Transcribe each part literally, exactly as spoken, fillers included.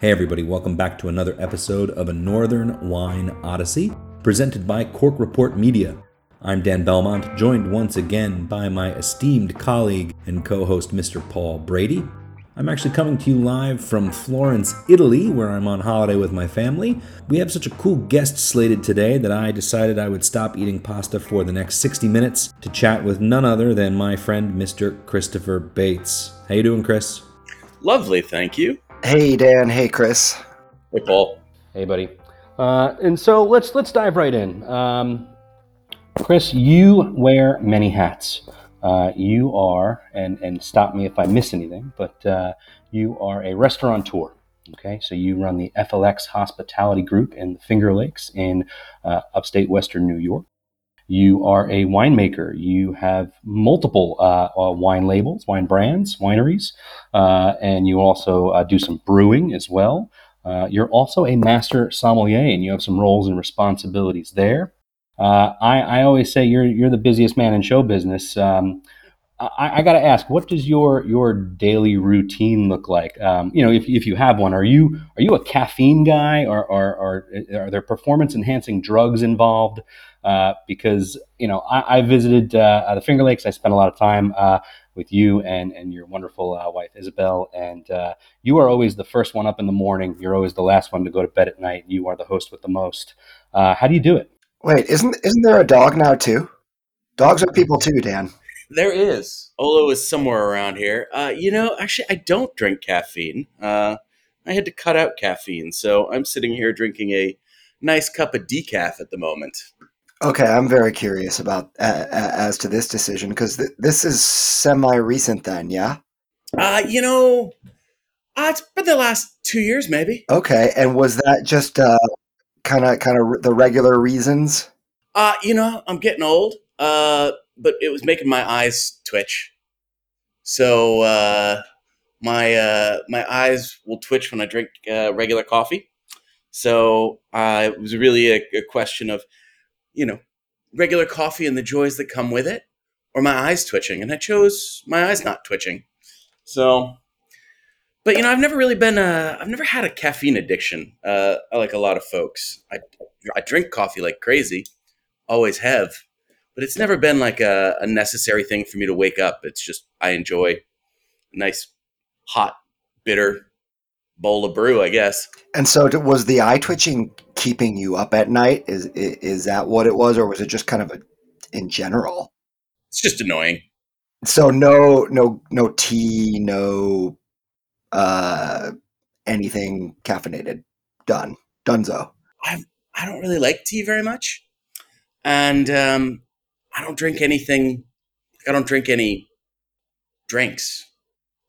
Hey everybody, welcome back to another episode of A Northern Wine Odyssey, presented by Cork Report Media. I'm Dan Belmont, joined once again by my esteemed colleague and co-host Mister Paul Brady. I'm actually coming to you live from Florence, Italy, where I'm on holiday with my family. We have such a cool guest slated today that I decided I would stop eating pasta for the next sixty minutes to chat with none other than my friend Mister Christopher Bates. How you doing, Chris? Lovely, thank you. Hey Dan, hey Chris. Hey Paul. Hey buddy. Uh, and so let's let's dive right in. Um, Chris, you wear many hats. Uh, you are, and, and stop me if I miss anything, but uh, you are a restaurateur. Okay, so you run the F L X Hospitality Group in the Finger Lakes in uh, upstate Western New York. You are a winemaker. You have multiple uh, uh, wine labels, wine brands, wineries, uh, and you also uh, do some brewing as well. Uh, you're also a master sommelier, and you have some roles and responsibilities there. Uh, I, I always say you're you're the busiest man in show business. Um, I, I got to ask, what does your your daily routine look like? Um, you know, if if you have one, are you are you a caffeine guy, or or, or are there performance enhancing drugs involved? Uh, because, you know, I, I visited uh, the Finger Lakes. I spent a lot of time uh, with you and, and your wonderful uh, wife, Isabel. And uh, you are always the first one up in the morning. You're always the last one to go to bed at night. You are the host with the most. Uh, how do you do it? Wait, isn't isn't there a dog now, too? Dogs are people, too, Dan. There is. Olo is somewhere around here. Uh, you know, actually, I don't drink caffeine. Uh, I had to cut out caffeine. So I'm sitting here drinking a nice cup of decaf at the moment. Okay, I'm very curious about uh, as to this decision, because th- this is semi-recent then, yeah? Uh, you know, uh, it's been the last two years maybe. Okay, and was that just kind of kind of the regular reasons? Uh, you know, I'm getting old, uh, but it was making my eyes twitch. So uh, my, uh, my eyes will twitch when I drink uh, regular coffee. So uh, it was really a, a question of, you know, regular coffee and the joys that come with it, or my eyes twitching. And I chose my eyes not twitching. So, but, you know, I've never really been, a, I've never had a caffeine addiction. Uh, like a lot of folks, I, I drink coffee like crazy, always have, but it's never been like a, a necessary thing for me to wake up. It's just, I enjoy a nice, hot, bitter bowl of brew, I guess. And so was the eye twitching keeping you up at night? Is, is is that what it was, or was it just kind of a, in general? It's just annoying. So no no no tea, no uh, anything caffeinated. Done. Dunzo. I I don't really like tea very much, and um, I don't drink anything. I don't drink any drinks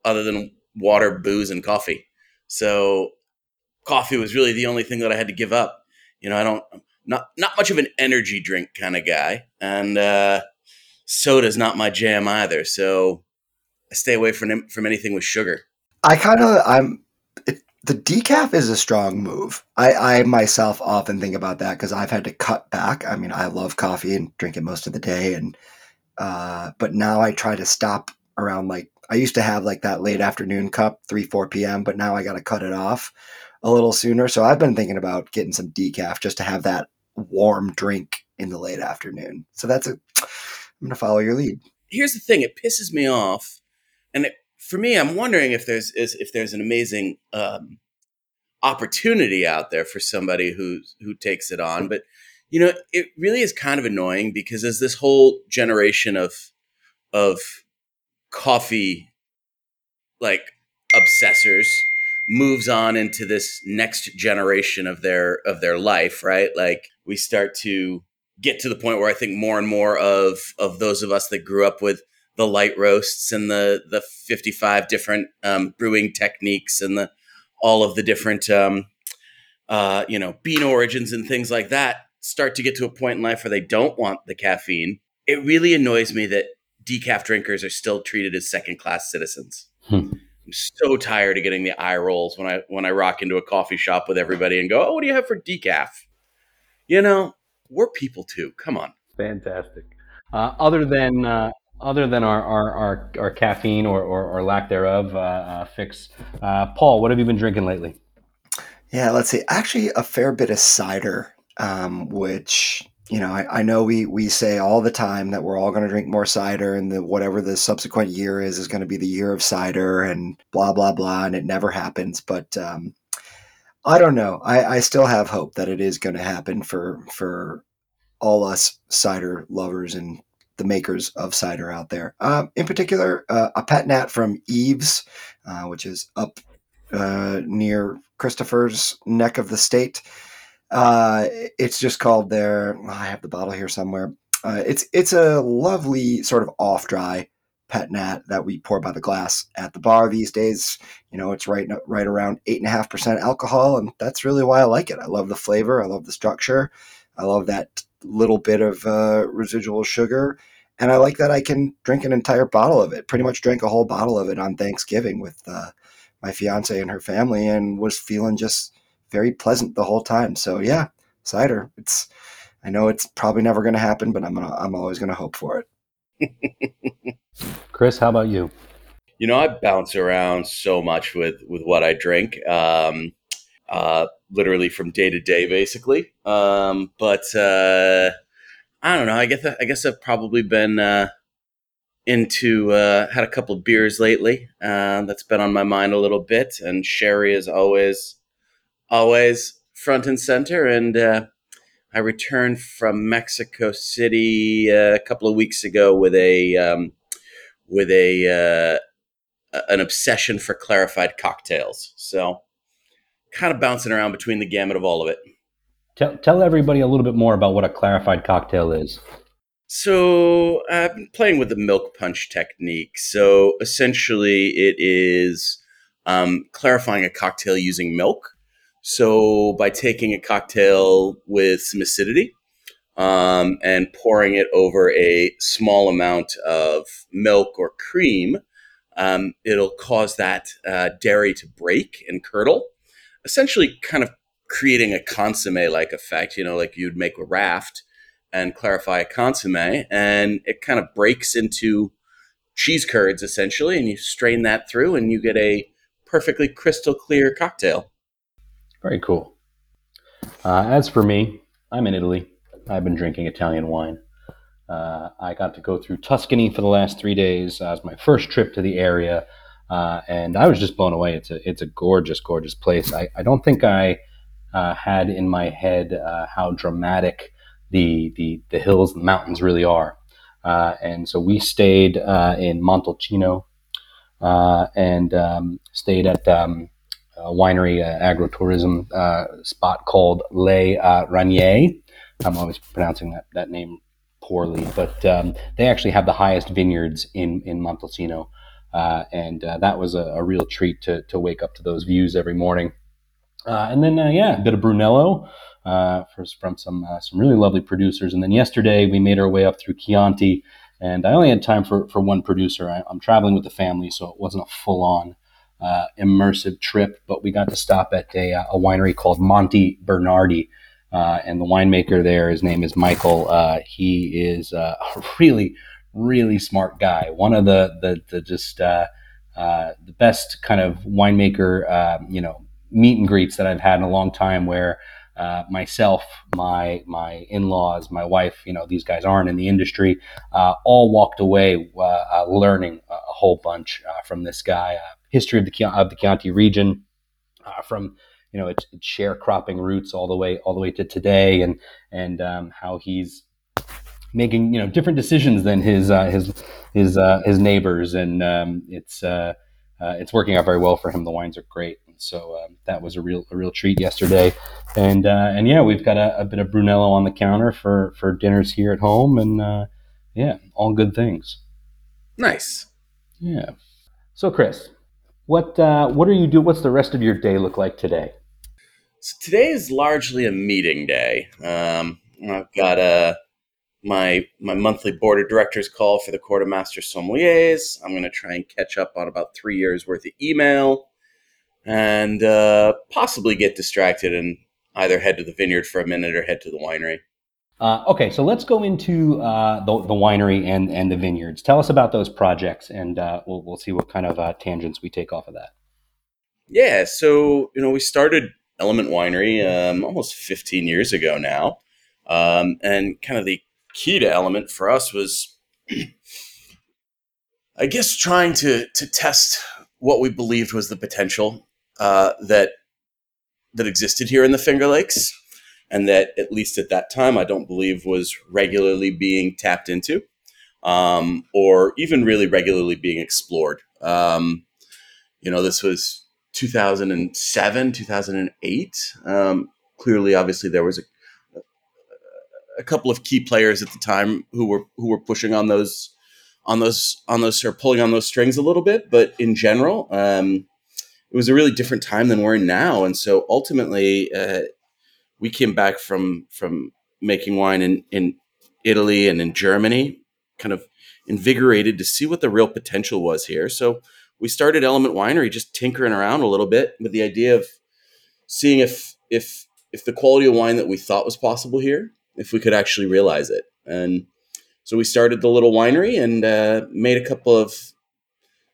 other than water, booze, and coffee. So coffee was really the only thing that I had to give up. You know, I don't, I'm not, not much of an energy drink kind of guy. And uh, soda's not my jam either. So I stay away from from anything with sugar. I kind of, I'm, it, the decaf is a strong move. I, I myself often think about that because I've had to cut back. I mean, I love coffee and drink it most of the day. And, uh, but now I try to stop around like, I used to have like that late afternoon cup, three, four p.m., but now I got to cut it off a little sooner. So I've been thinking about getting some decaf just to have that warm drink in the late afternoon. So that's a, I'm going to follow your lead. Here's the thing. It pisses me off. And it, for me, I'm wondering if there's, is, if there's an amazing um, opportunity out there for somebody who, who takes it on. But, you know, it really is kind of annoying because there's this whole generation of, of, coffee like obsessors moves on into this next generation of their of their life, right? Like we start to get to the point where I think more and more of of those of us that grew up with the light roasts and the the fifty-five different um brewing techniques and the all of the different um uh you know bean origins and things like that start to get to a point in life where they don't want the caffeine. It really annoys me that decaf drinkers are still treated as second-class citizens. Hmm. I'm so tired of getting the eye rolls when I when I rock into a coffee shop with everybody and go, "Oh, what do you have for decaf?" You know, we're people too. Come on. Fantastic. Uh, other than uh, other than our our our, our caffeine or, or or lack thereof uh, uh, fix, uh, Paul, what have you been drinking lately? Yeah, let's see. Actually, a fair bit of cider, um, which, you know, I, I know we we say all the time that we're all going to drink more cider, and that whatever the subsequent year is is going to be the year of cider and blah, blah, blah, and it never happens. But um, I don't know. I, I still have hope that it is going to happen for for all us cider lovers and the makers of cider out there. Uh, in particular, uh, a pet nat from Eves, uh, which is up uh, near Christopher's neck of the state. Uh, it's just called their, oh, I have the bottle here somewhere. Uh, it's, it's a lovely sort of off dry pet nat that we pour by the glass at the bar these days. You know, it's right, right around eight and a half percent alcohol. And that's really why I like it. I love the flavor. I love the structure. I love that little bit of uh, residual sugar. And I like that I can drink an entire bottle of it. Pretty much drank a whole bottle of it on Thanksgiving with uh, my fiance and her family, and was feeling just very pleasant the whole time. So yeah, cider. It's, I know it's probably never going to happen, but I'm gonna, I'm always going to hope for it. Chris, how about you? You know, I bounce around so much with, with what I drink, um, uh, literally from day to day, basically. Um, but, uh, I don't know. I guess, I guess I've probably been, uh, into, uh, had a couple of beers lately. Um, uh, that's been on my mind a little bit, and sherry is always, always front and center. And uh, I returned from Mexico City uh, a couple of weeks ago with a um, with a uh, an obsession for clarified cocktails. So kind of bouncing around between the gamut of all of it. Tell, tell everybody a little bit more about what a clarified cocktail is. So I've been playing with the milk punch technique. So essentially it is um, clarifying a cocktail using milk. So by taking a cocktail with some acidity um, and pouring it over a small amount of milk or cream, um, it'll cause that uh, dairy to break and curdle, essentially kind of creating a consommé-like effect, you know, like you'd make a raft and clarify a consommé, and it kind of breaks into cheese curds, essentially, and you strain that through and you get a perfectly crystal clear cocktail. Very cool. Uh, as for me, I'm in Italy. I've been drinking Italian wine. Uh, I got to go through Tuscany for the last three days. Uh, it was my first trip to the area, uh, and I was just blown away. It's a it's a gorgeous, gorgeous place. I, I don't think I uh, had in my head uh, how dramatic the, the, the hills and mountains really are. Uh, and so we stayed uh, in Montalcino uh, and um, stayed at... Um, A winery, uh, agro-tourism uh, spot called Les uh, Ranier. I'm always pronouncing that, that name poorly, but um, they actually have the highest vineyards in, in Montalcino. Uh, and uh, that was a, a real treat to, to wake up to those views every morning. Uh, and then, uh, yeah, a bit of Brunello uh, for, from some, uh, some really lovely producers. And then yesterday we made our way up through Chianti, and I only had time for, for one producer. I, I'm traveling with the family, so it wasn't a full-on Uh, immersive trip, but we got to stop at a, a winery called Monte Bernardi, uh, and the winemaker there, his name is Michael. Uh, he is uh, a really, really smart guy. One of the the, the just uh, uh, the best kind of winemaker, uh, you know, meet and greets that I've had in a long time. Where uh, myself, my my in-laws, my wife, you know, these guys aren't in the industry, uh, all walked away uh, uh, learning a whole bunch uh, from this guy. Uh, history of the of the Chianti region, uh, from you know its, its sharecropping roots all the way all the way to today, and and um, how he's making you know different decisions than his uh, his his uh, his neighbors, and um, it's uh, uh, it's working out very well for him. The wines are great, and so um, that was a real a real treat yesterday, and uh, and yeah, we've got a, a bit of Brunello on the counter for for dinners here at home, and uh, yeah, all good things. Nice, yeah. So Chris. What uh, what are you do? What's the rest of your day look like today? So today is largely a meeting day. Um, I've got uh, my my monthly board of directors call for the Court of Master Sommeliers. I'm going to try and catch up on about three years worth of email, and uh, possibly get distracted and either head to the vineyard for a minute or head to the winery. Uh, okay, so let's go into uh, the, the winery and, and the vineyards. Tell us about those projects, and uh, we'll we'll see what kind of uh, tangents we take off of that. Yeah, so you know we started Element Winery um, almost fifteen years ago now. Um, and kind of the key to Element for us was, I guess, trying to to test what we believed was the potential uh, that that existed here in the Finger Lakes, and that, at least at that time, I don't believe was regularly being tapped into, um, or even really regularly being explored. Um, you know, this was two thousand seven, two thousand eight. Um, clearly, obviously, there was a a couple of key players at the time who were who were pushing on those on those on those or pulling on those strings a little bit, but in general, um, it was a really different time than we're in now. And so ultimately, uh, we came back from from making wine in in Italy and in Germany, kind of invigorated to see what the real potential was here. So we started Element Winery, just tinkering around a little bit with the idea of seeing if if if the quality of wine that we thought was possible here, if we could actually realize it. And so we started the little winery and uh, made a couple of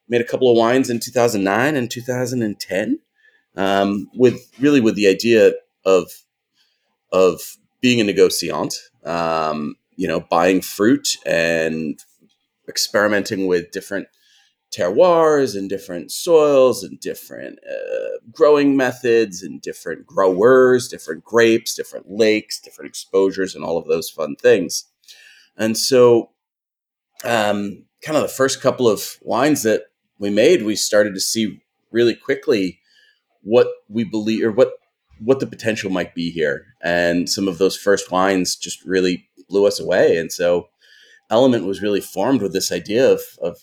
made a couple of wines in two thousand nine and two thousand ten, um, with really with the idea of of being a negociant, um, you know, buying fruit and experimenting with different terroirs and different soils and different uh, growing methods and different growers, different grapes, different lakes, different exposures, and all of those fun things. And so um, kind of the first couple of wines that we made, we started to see really quickly what we believe or what, what the potential might be here. And some of those first wines just really blew us away. And so Element was really formed with this idea of, of,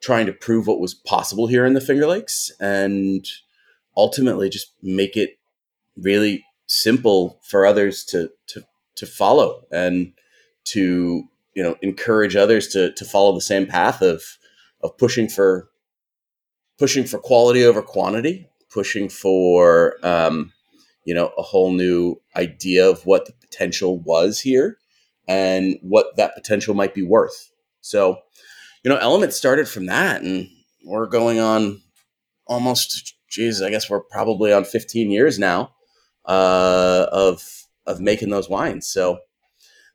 trying to prove what was possible here in the Finger Lakes and ultimately just make it really simple for others to, to, to follow and to, you know, encourage others to, to follow the same path of, of pushing for, pushing for quality over quantity, pushing for, um, you know, a whole new idea of what the potential was here and what that potential might be worth. So, you know, Element started from that, and we're going on almost, geez, I guess we're probably on fifteen years now uh, of of making those wines. So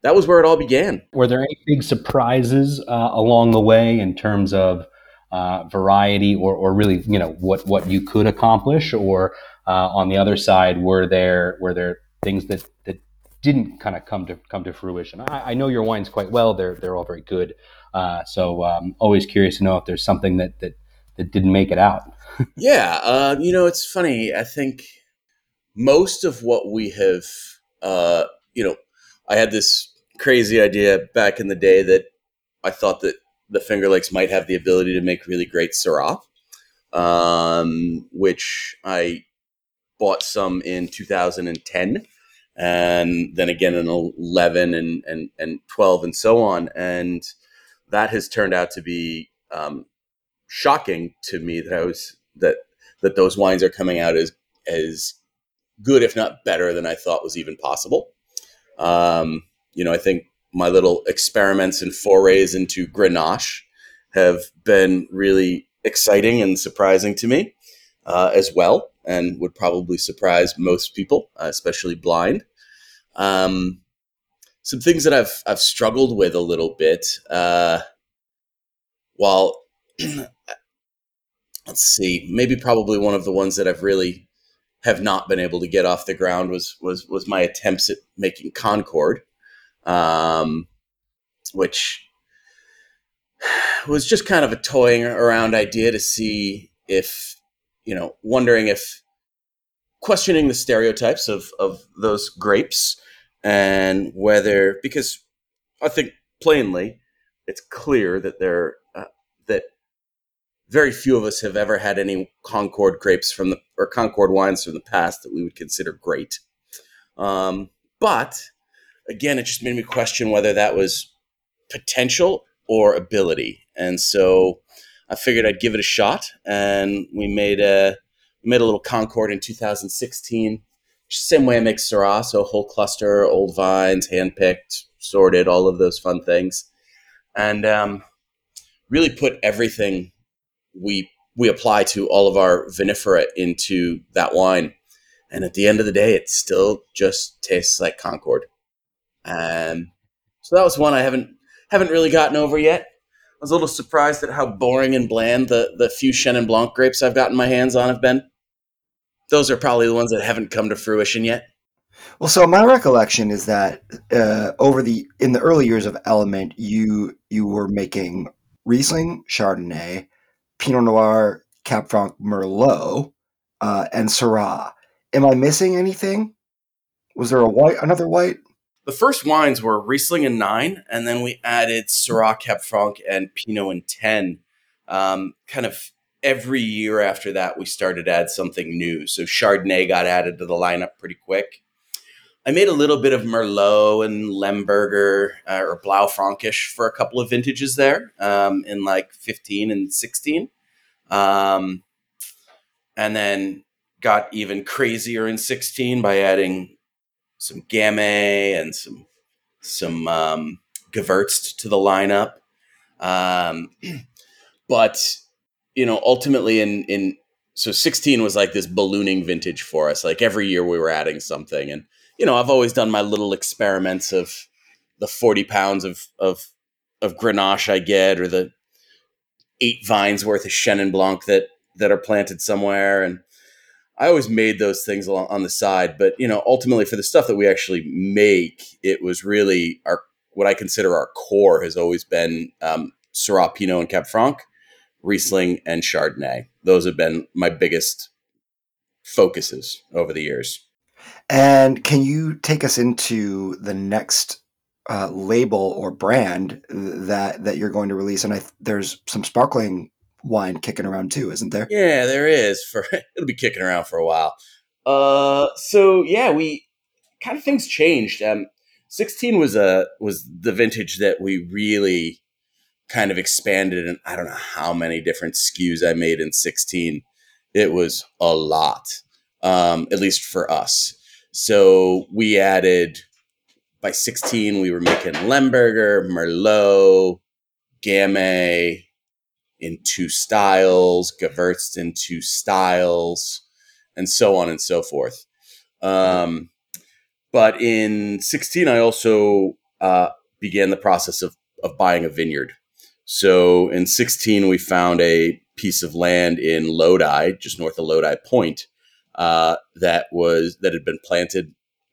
that was where it all began. Were there any big surprises uh, along the way in terms of uh, variety, or or really, you know, what, what you could accomplish? Or uh, on the other side, were there were there things that, that didn't kind of come to come to fruition? I, I know your wines quite well; they're they're all very good. Uh, so I'm um, always curious to know if there's something that, that, that didn't make it out. yeah. Uh, you know, it's funny. I think most of what we have, uh, you know, I had this crazy idea back in the day that I thought that the Finger Lakes might have the ability to make really great Syrah, um, which I bought some in two thousand ten and then again in eleven and, and, and twelve and so on. And that has turned out to be um, shocking to me that I was that that those wines are coming out as as good, if not better, than I thought was even possible. Um, you know, I think my little experiments and forays into Grenache have been really exciting and surprising to me uh, as well, and would probably surprise most people, uh, especially blind. Um, Some things that I've I've struggled with a little bit. Uh, while let's see, maybe probably one of the ones that I've really have not been able to get off the ground was was was my attempts at making Concord, um, which was just kind of a toying around idea to see if, you know, wondering if questioning the stereotypes of of those grapes. And whether, because I think plainly it's clear that there uh, that very few of us have ever had any Concord grapes from the or Concord wines from the past that we would consider great. Um, but again, it just made me question whether that was potential or ability. And so I figured I'd give it a shot, and we made a we made a little Concord in two thousand sixteen. Same way I make Syrah, so whole cluster, old vines, handpicked, sorted, all of those fun things, and um, really put everything we we apply to all of our vinifera into that wine, And at the end of the day, it still just tastes like Concord. Um, so that was one I haven't haven't really gotten over yet. I was a little surprised at how boring and bland the, the few Chenin Blanc grapes I've gotten my hands on have been. Those are probably the ones that haven't come to fruition yet. Well, so my recollection is that uh, over the in the early years of Element, you you were making Riesling, Chardonnay, Pinot Noir, Cab Franc, Merlot, uh, and Syrah. Am I missing anything? Was there a white, another white? The first wines were Riesling in nine, and then we added Syrah, Cab Franc, and Pinot in ten. Um, kind of every year after that, we started to add something new. So Chardonnay got added to the lineup pretty quick. I made a little bit of Merlot and Lemberger uh, or Blaufränkisch for a couple of vintages there um, in like fifteen and sixteen. Um, and then got even crazier in sixteen by adding some Gamay and some some um, Gewürz to the lineup. Um, but, you know, ultimately in, in so sixteen was like this ballooning vintage for us. Like every year we were adding something. And you know, I've always done my little experiments of the forty pounds of of of Grenache I get, or the eight vines worth of Chenin Blanc that that are planted somewhere, and I always made those things along on the side. But you know, ultimately, for the stuff that we actually make, it was really our what I consider our core has always been um, Syrah, Pinot, and Cab Franc, Riesling, and Chardonnay. Those have been my biggest focuses over the years. And can you take us into the next uh, label or brand that that you're going to release? And I th- there's some sparkling wine kicking around too, isn't there? Yeah, there is. For it'll be kicking around for a while. Uh, so yeah, we kind of things changed. Um, sixteen was a was the vintage that we really kind of expanded, and I don't know how many different S K Us I made in sixteen. It was a lot. Um, at least for us. So we added, by sixteen, we were making Lemberger, Merlot, Gamay in two styles, Gewürz in two styles, and so on and so forth. Um, but in sixteen, I also uh, began the process of, of buying a vineyard. So in sixteen, we found a piece of land in Lodi, just north of Lodi Point, Uh, that was that had been planted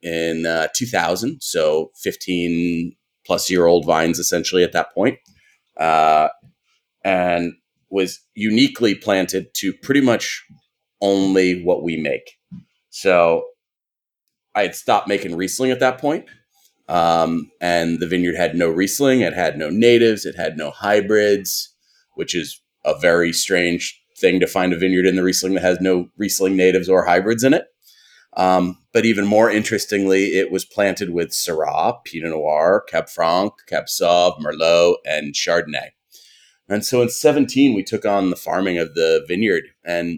in uh, two thousand, so fifteen plus year old vines essentially at that point, uh, and was uniquely planted to pretty much only what we make. So I had stopped making Riesling at that point, um, and the vineyard had no Riesling, it had no natives, it had no hybrids, which is a very strange thing to find a vineyard in the Riesling that has no Riesling natives or hybrids in it. Um, but even more interestingly, it was planted with Syrah, Pinot Noir, Cab Franc, Cab Sauv, Merlot, and Chardonnay. And so in seventeen, we took on the farming of the vineyard, and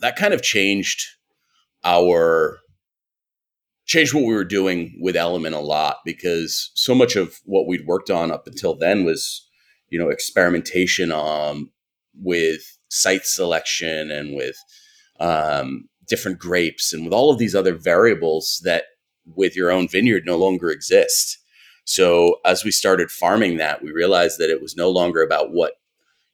that kind of changed our changed what we were doing with Element a lot, because so much of what we'd worked on up until then was, you know, experimentation um, with site selection and with um, different grapes and with all of these other variables that with your own vineyard no longer exist. So as we started farming that, we realized that it was no longer about what,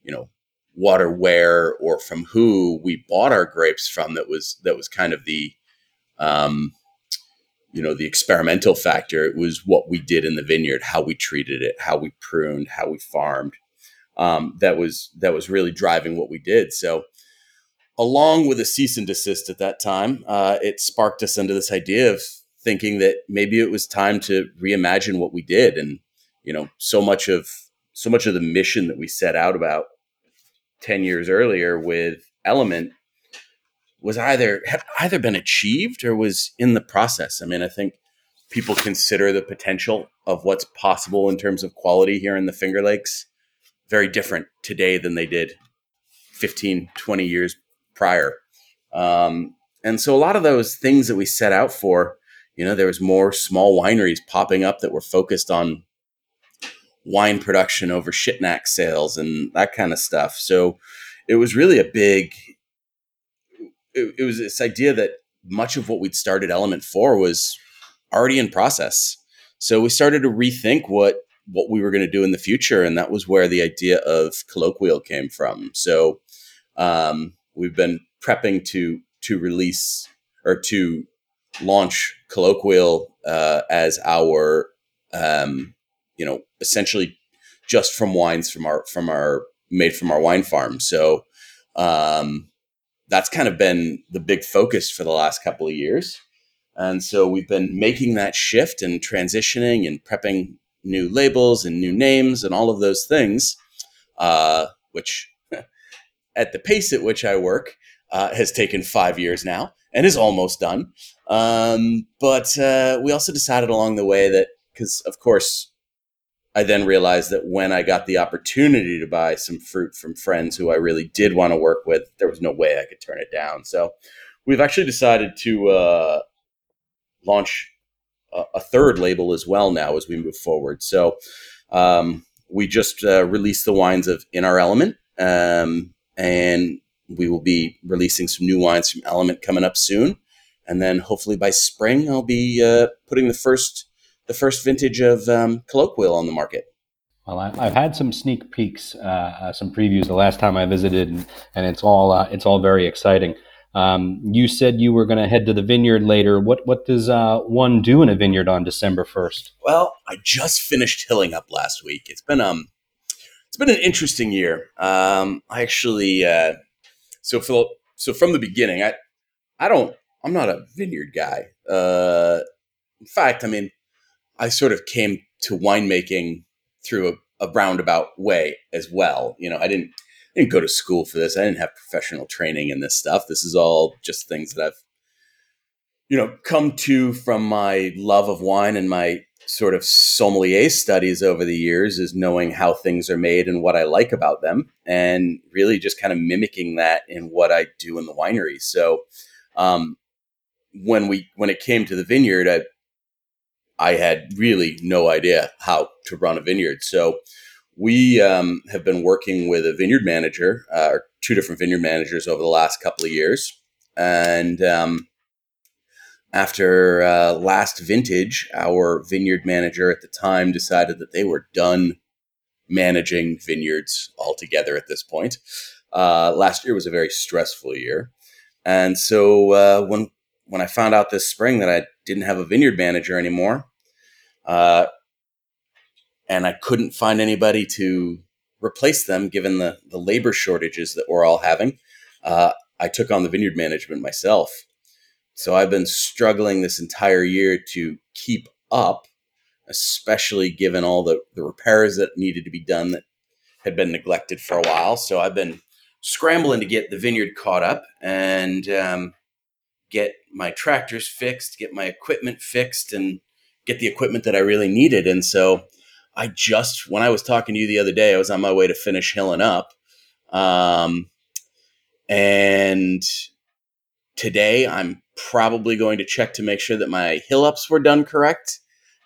you know, what or where or from who we bought our grapes from. That was, that was kind of the, um, you know, the experimental factor. It was what we did in the vineyard, how we treated it, how we pruned, how we farmed. Um, that was that was really driving what we did. So along with a cease and desist at that time, uh, it sparked us into this idea of thinking that maybe it was time to reimagine what we did. And, you know, so much of so much of the mission that we set out about ten years earlier with Element was either had either been achieved or was in the process. I mean, I think people consider the potential of what's possible in terms of quality here in the Finger Lakes very different today than they did fifteen, twenty years prior. Um, and so a lot of those things that we set out for, you know, there was more small wineries popping up that were focused on wine production over shitnack sales and that kind of stuff. So it was really a big, it, it was this idea that much of what we'd started Element for was already in process. So we started to rethink what what we were going to do in the future, and that was where the idea of Colloquial came from. So um, we've been prepping to to release or to launch Colloquial uh, as our um, you know essentially just from wines from our from our made from our wine farm. So um, that's kind of been the big focus for the last couple of years. And so we've been making that shift and transitioning and prepping new labels and new names and all of those things, uh, which at the pace at which I work uh, has taken five years now and is almost done. Um, but uh, we also decided along the way that, because of course, I then realized that when I got the opportunity to buy some fruit from friends who I really did want to work with, there was no way I could turn it down. So we've actually decided to uh, launch a, a third label as well now as we move forward. So um, we just uh, released the wines of In Our Element, um, and we will be releasing some new wines from Element coming up soon. And then hopefully by spring, I'll be uh, putting the first the first vintage of um, Colloquial on the market. Well, I, I've had some sneak peeks, uh, uh, some previews the last time I visited, and, and it's all uh, it's all very exciting. Um, you said you were going to head to the vineyard later. What what does uh, one do in a vineyard on December first? Well, I just finished hilling up last week. It's been um, it's been an interesting year. Um, I actually uh, so for, so from the beginning, I I don't I'm not a vineyard guy. Uh, in fact, I mean, I sort of came to winemaking through a, a roundabout way as well. You know, I didn't. I didn't go to school for this. I didn't have professional training in this stuff. This is all just things that I've, you know, come to from my love of wine and my sort of sommelier studies over the years, is knowing how things are made and what I like about them, and really just kind of mimicking that in what I do in the winery. So um, when we when it came to the vineyard, I I had really no idea how to run a vineyard. So we um, have been working with a vineyard manager, uh, or two different vineyard managers over the last couple of years. And um, after uh, last vintage, our vineyard manager at the time decided that they were done managing vineyards altogether at this point. Uh, last year was a very stressful year. And so uh, when when I found out this spring that I didn't have a vineyard manager anymore, uh and I couldn't find anybody to replace them, given the, the labor shortages that we're all having, Uh, I took on the vineyard management myself. So I've been struggling this entire year to keep up, especially given all the, the repairs that needed to be done that had been neglected for a while. So I've been scrambling to get the vineyard caught up and um, get my tractors fixed, get my equipment fixed, and get the equipment that I really needed. And so I just, when I was talking to you the other day, I was on my way to finish hilling up. Um, and today I'm probably going to check to make sure that my hill ups were done correct,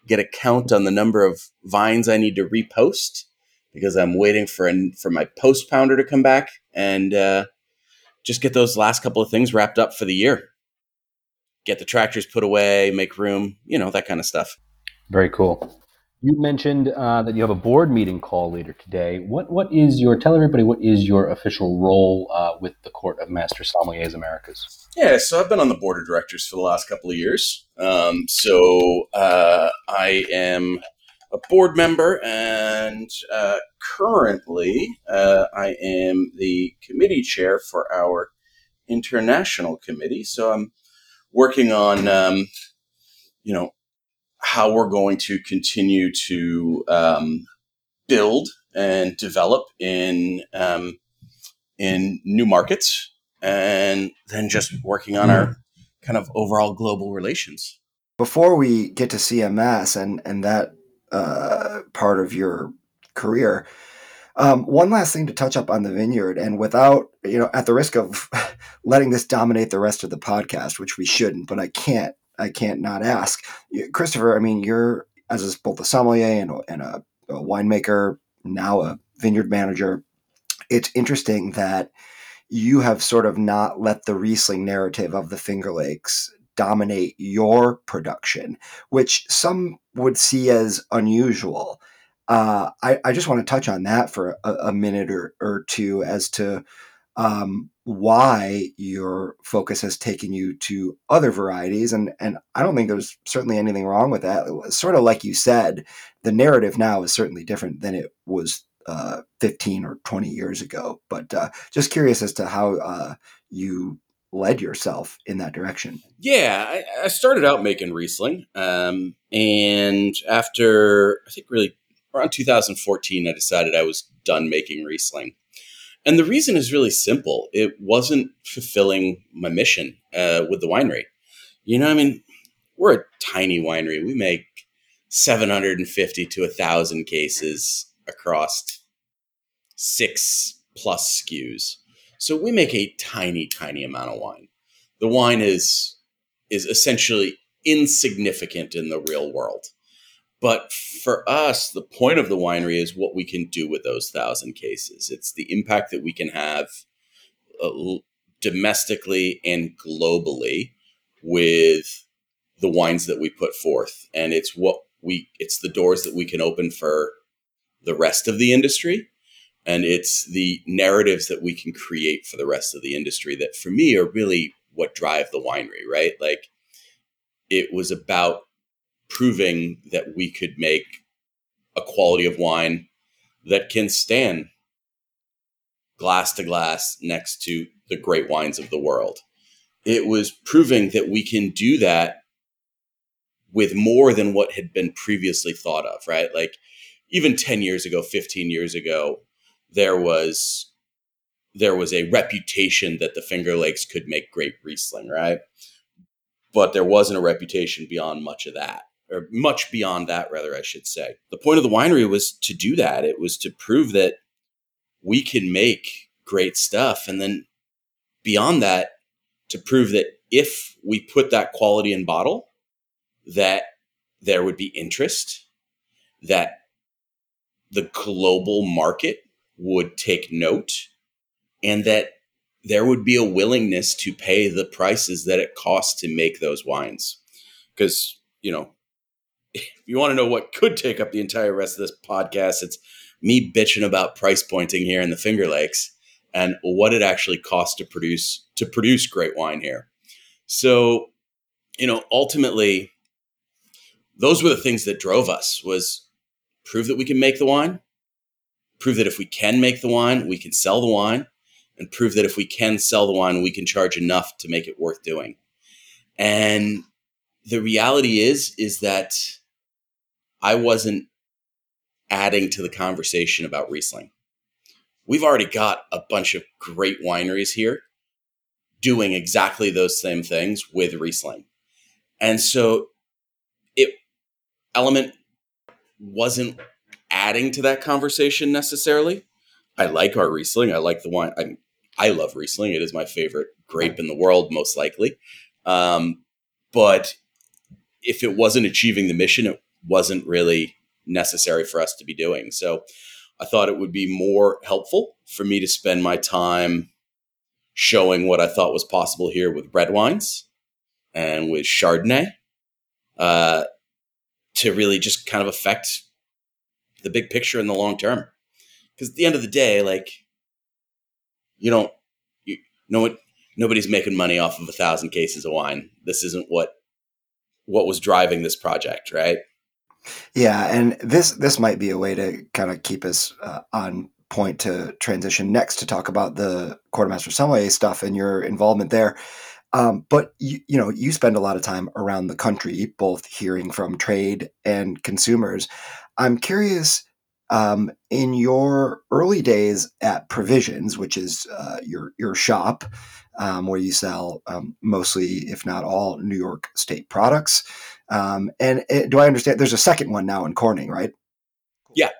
get a count on the number of vines I need to repost, because I'm waiting for an, for my post pounder to come back, and uh, just get those last couple of things wrapped up for the year. Get the tractors put away, make room, you know, that kind of stuff. Very cool. You mentioned uh, that you have a board meeting call later today. What what is your tell everybody what is your official role uh, with the Court of Master Sommeliers Americas? Yeah, so I've been on the board of directors for the last couple of years. Um, so uh, I am a board member, and uh, currently uh, I am the committee chair for our international committee. So I'm working on um, you know. how we're going to continue to um, build and develop in um, in new markets, and then just working on our kind of overall global relations. Before we get to C M S and and that uh, part of your career, um, one last thing to touch up on the vineyard, and without, you know, at the risk of letting this dominate the rest of the podcast, which we shouldn't, but I can't. I can't not ask. Christopher, I mean, you're, as both a sommelier and, and a, a winemaker, now a vineyard manager, it's interesting that you have sort of not let the Riesling narrative of the Finger Lakes dominate your production, which some would see as unusual. Uh, I, I just want to touch on that for a, a minute or, or two as to um, why your focus has taken you to other varieties. And, and I don't think there's certainly anything wrong with that. Sort of like you said, the narrative now is certainly different than it was uh, fifteen or twenty years ago. But uh, just curious as to how uh, you led yourself in that direction. Yeah, I, I started out making Riesling. Um, and after, I think really around two thousand fourteen, I decided I was done making Riesling. And the reason is really simple. It wasn't fulfilling my mission uh, with the winery. You know, I mean, we're a tiny winery. We make seven hundred fifty to one thousand cases across six plus S K Us. So we make a tiny, tiny amount of wine. The wine is is essentially insignificant in the real world. But for us, the point of the winery is what we can do with those thousand cases. It's the impact that we can have uh, domestically and globally with the wines that we put forth. And it's what we it's the doors that we can open for the rest of the industry. And it's the narratives that we can create for the rest of the industry that, for me, are really what drive the winery, right? Like, it was about proving that we could make a quality of wine that can stand glass to glass next to the great wines of the world. It was proving that we can do that with more than what had been previously thought of, right? Like, even ten years ago, fifteen years ago, There was there was a reputation that the Finger Lakes could make great Riesling, right? But there wasn't a reputation beyond much of that, or much beyond that, rather, I should say. The point of the winery was to do that. It was to prove that we can make great stuff. And then beyond that, to prove that if we put that quality in bottle, that there would be interest, that the global market would take note, and that there would be a willingness to pay the prices that it costs to make those wines. Because, you know, if you want to know what could take up the entire rest of this podcast, it's me bitching about price pointing here in the Finger Lakes and what it actually costs to produce, to produce great wine here. So, you know, ultimately, those were the things that drove us, was prove that we can make the wine, prove that if we can make the wine, we can sell the wine, and prove that if we can sell the wine, we can charge enough to make it worth doing. And the reality is, is that I wasn't adding to the conversation about Riesling. We've already got a bunch of great wineries here doing exactly those same things with Riesling. And so it Element wasn't adding to that conversation necessarily. I like our Riesling. I like the wine. I mean, I love Riesling. It is my favorite grape in the world, most likely. Um, but if it wasn't achieving the mission, it wasn't really necessary for us to be doing. So I thought it would be more helpful for me to spend my time showing what I thought was possible here with red wines and with Chardonnay, uh, to really just kind of affect the big picture in the long term. Because at the end of the day, like, you don't, you know, nobody's making money off of a thousand cases of wine. This isn't what, what was driving this project. Right. Yeah. And this, this might be a way to kind of keep us uh, on point to transition next to talk about the Court of Master Sommelier stuff and your involvement there. Um, but you, you know, you spend a lot of time around the country, both hearing from trade and consumers. I'm curious, um, in your early days at Provisions, which is uh, your your shop, um, where you sell um, mostly, if not all, New York State products. Um, and it, do I understand? There's a second one now in Corning, right? Yeah.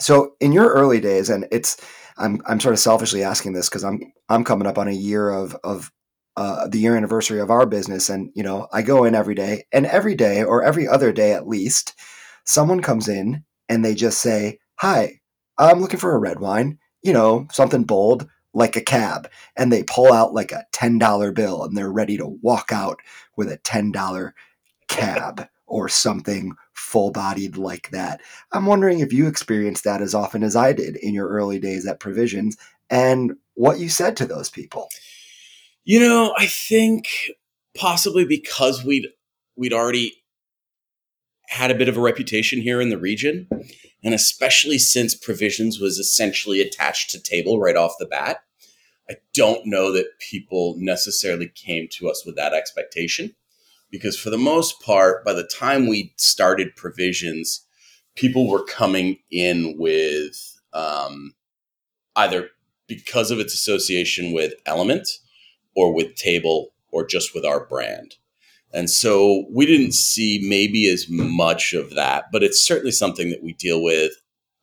So in your early days, and it's, I'm I'm sort of selfishly asking this because I'm I'm coming up on a year of of. Uh, the year anniversary of our business. And, you know, I go in every day and every day or every other day, at least, someone comes in and they just say, hi, I'm looking for a red wine, you know, something bold, like a cab, and they pull out like a ten dollar bill and they're ready to walk out with a ten dollar cab or something full-bodied like that. I'm wondering if you experienced that as often as I did in your early days at Provisions and what you said to those people. You know, I think possibly because we'd we'd already had a bit of a reputation here in the region, and especially since Provisions was essentially attached to Table right off the bat, I don't know that people necessarily came to us with that expectation, because for the most part, by the time we started Provisions, people were coming in with um, either because of its association with Element or with Table or just with our brand. And so we didn't see maybe as much of that, but it's certainly something that we deal with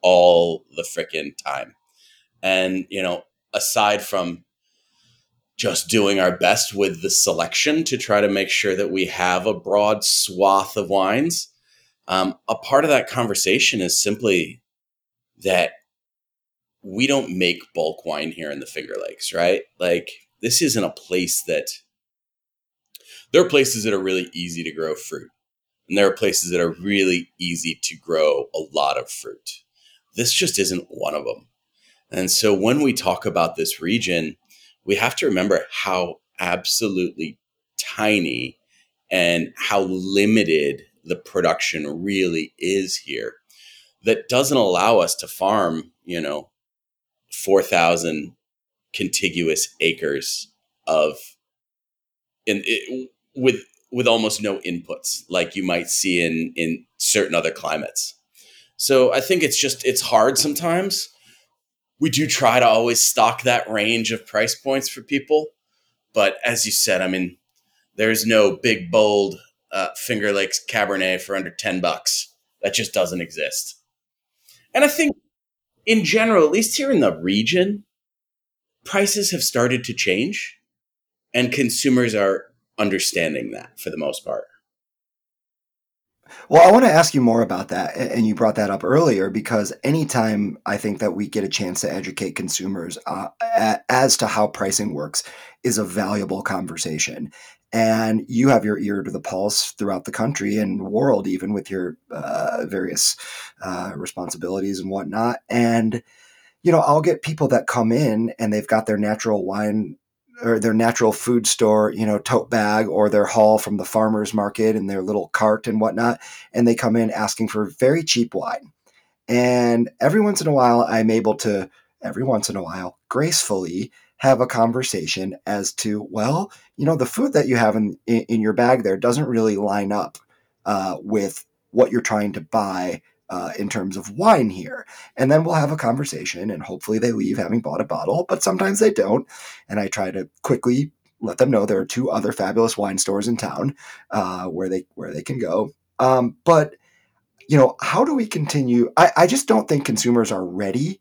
all the frickin' time. And, you know, aside from just doing our best with the selection to try to make sure that we have a broad swath of wines, um, a part of that conversation is simply that we don't make bulk wine here in the Finger Lakes, right? Like, this isn't a place that... There are places that are really easy to grow fruit, and there are places that are really easy to grow a lot of fruit. This just isn't one of them. And so when we talk about this region, we have to remember how absolutely tiny and how limited the production really is here. That doesn't allow us to farm, you know, four thousand contiguous acres of, and it, with with almost no inputs like you might see in, in certain other climates. So I think it's just, it's hard sometimes. We do try to always stock that range of price points for people. But as you said, I mean, there's no big, bold uh, Finger Lakes Cabernet for under ten bucks. That just doesn't exist. And I think in general, at least here in the region, prices have started to change. And consumers are understanding that for the most part. Well, I want to ask you more about that. And you brought that up earlier, because anytime I think that we get a chance to educate consumers uh, as to how pricing works is a valuable conversation. And you have your ear to the pulse throughout the country and world, even with your uh, various uh, responsibilities and whatnot. And, you know, I'll get people that come in and they've got their natural wine or their natural food store, you know, tote bag or their haul from the farmer's market and their little cart and whatnot. And they come in asking for very cheap wine. And every once in a while, I'm able to, every once in a while, gracefully have a conversation as to, well, you know, the food that you have in, in, in your bag there doesn't really line up uh, with what you're trying to buy Uh, in terms of wine here. And then we'll have a conversation and hopefully they leave having bought a bottle, but sometimes they don't. And I try to quickly let them know there are two other fabulous wine stores in town uh, where they, where they can go. Um, but you know, how do we continue? I, I just don't think consumers are ready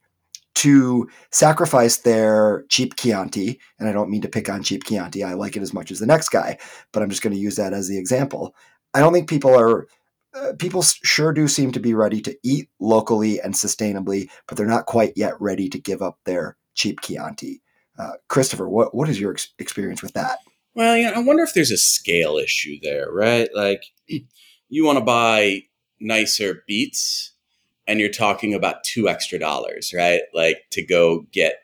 to sacrifice their cheap Chianti. And I don't mean to pick on cheap Chianti. I like it as much as the next guy, but I'm just going to use that as the example. I don't think people are Uh, people sure do seem to be ready to eat locally and sustainably, but they're not quite yet ready to give up their cheap Chianti. Uh, Christopher, what, what is your ex- experience with that? Well, you know, I wonder if there's a scale issue there, right? Like, you want to buy nicer beets and you're talking about two extra dollars, right? Like, to go get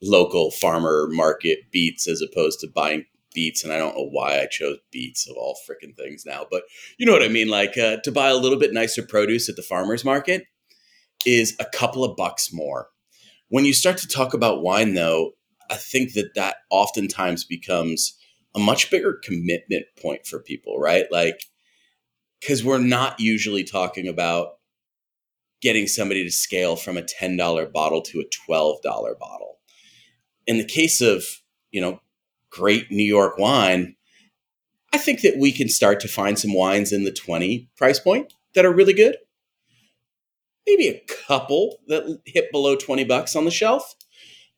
local farmer market beets as opposed to buying beets, and I don't know why I chose beets of all freaking things now, but you know what I mean? Like uh, to buy a little bit nicer produce at the farmer's market is a couple of bucks more. When you start to talk about wine, though, I think that that oftentimes becomes a much bigger commitment point for people, right? Like, because we're not usually talking about getting somebody to scale from a ten dollar bottle to a twelve dollar bottle. In the case of, you know, great New York wine, I think that we can start to find some wines in the twenty price point that are really good. Maybe a couple that hit below twenty bucks on the shelf.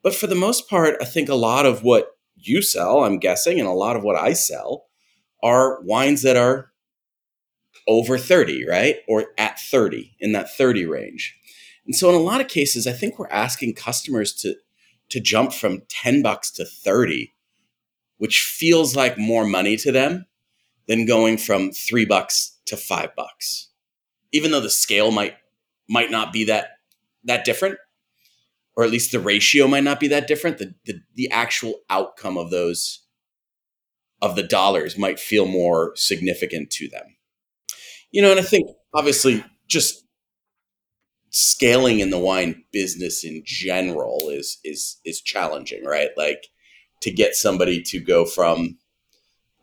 But for the most part, I think a lot of what you sell, I'm guessing, and a lot of what I sell are wines that are over thirty, right? Or at thirty, in that thirty range. And so in a lot of cases, I think we're asking customers to to jump from ten bucks to thirty, which feels like more money to them than going from three bucks to five bucks, even though the scale might might not be that that different, or at least the ratio might not be that different. The the, the actual outcome of those of the dollars might feel more significant to them, you know. And I think obviously just scaling in the wine business in general is is is challenging, right? Like to get somebody to go from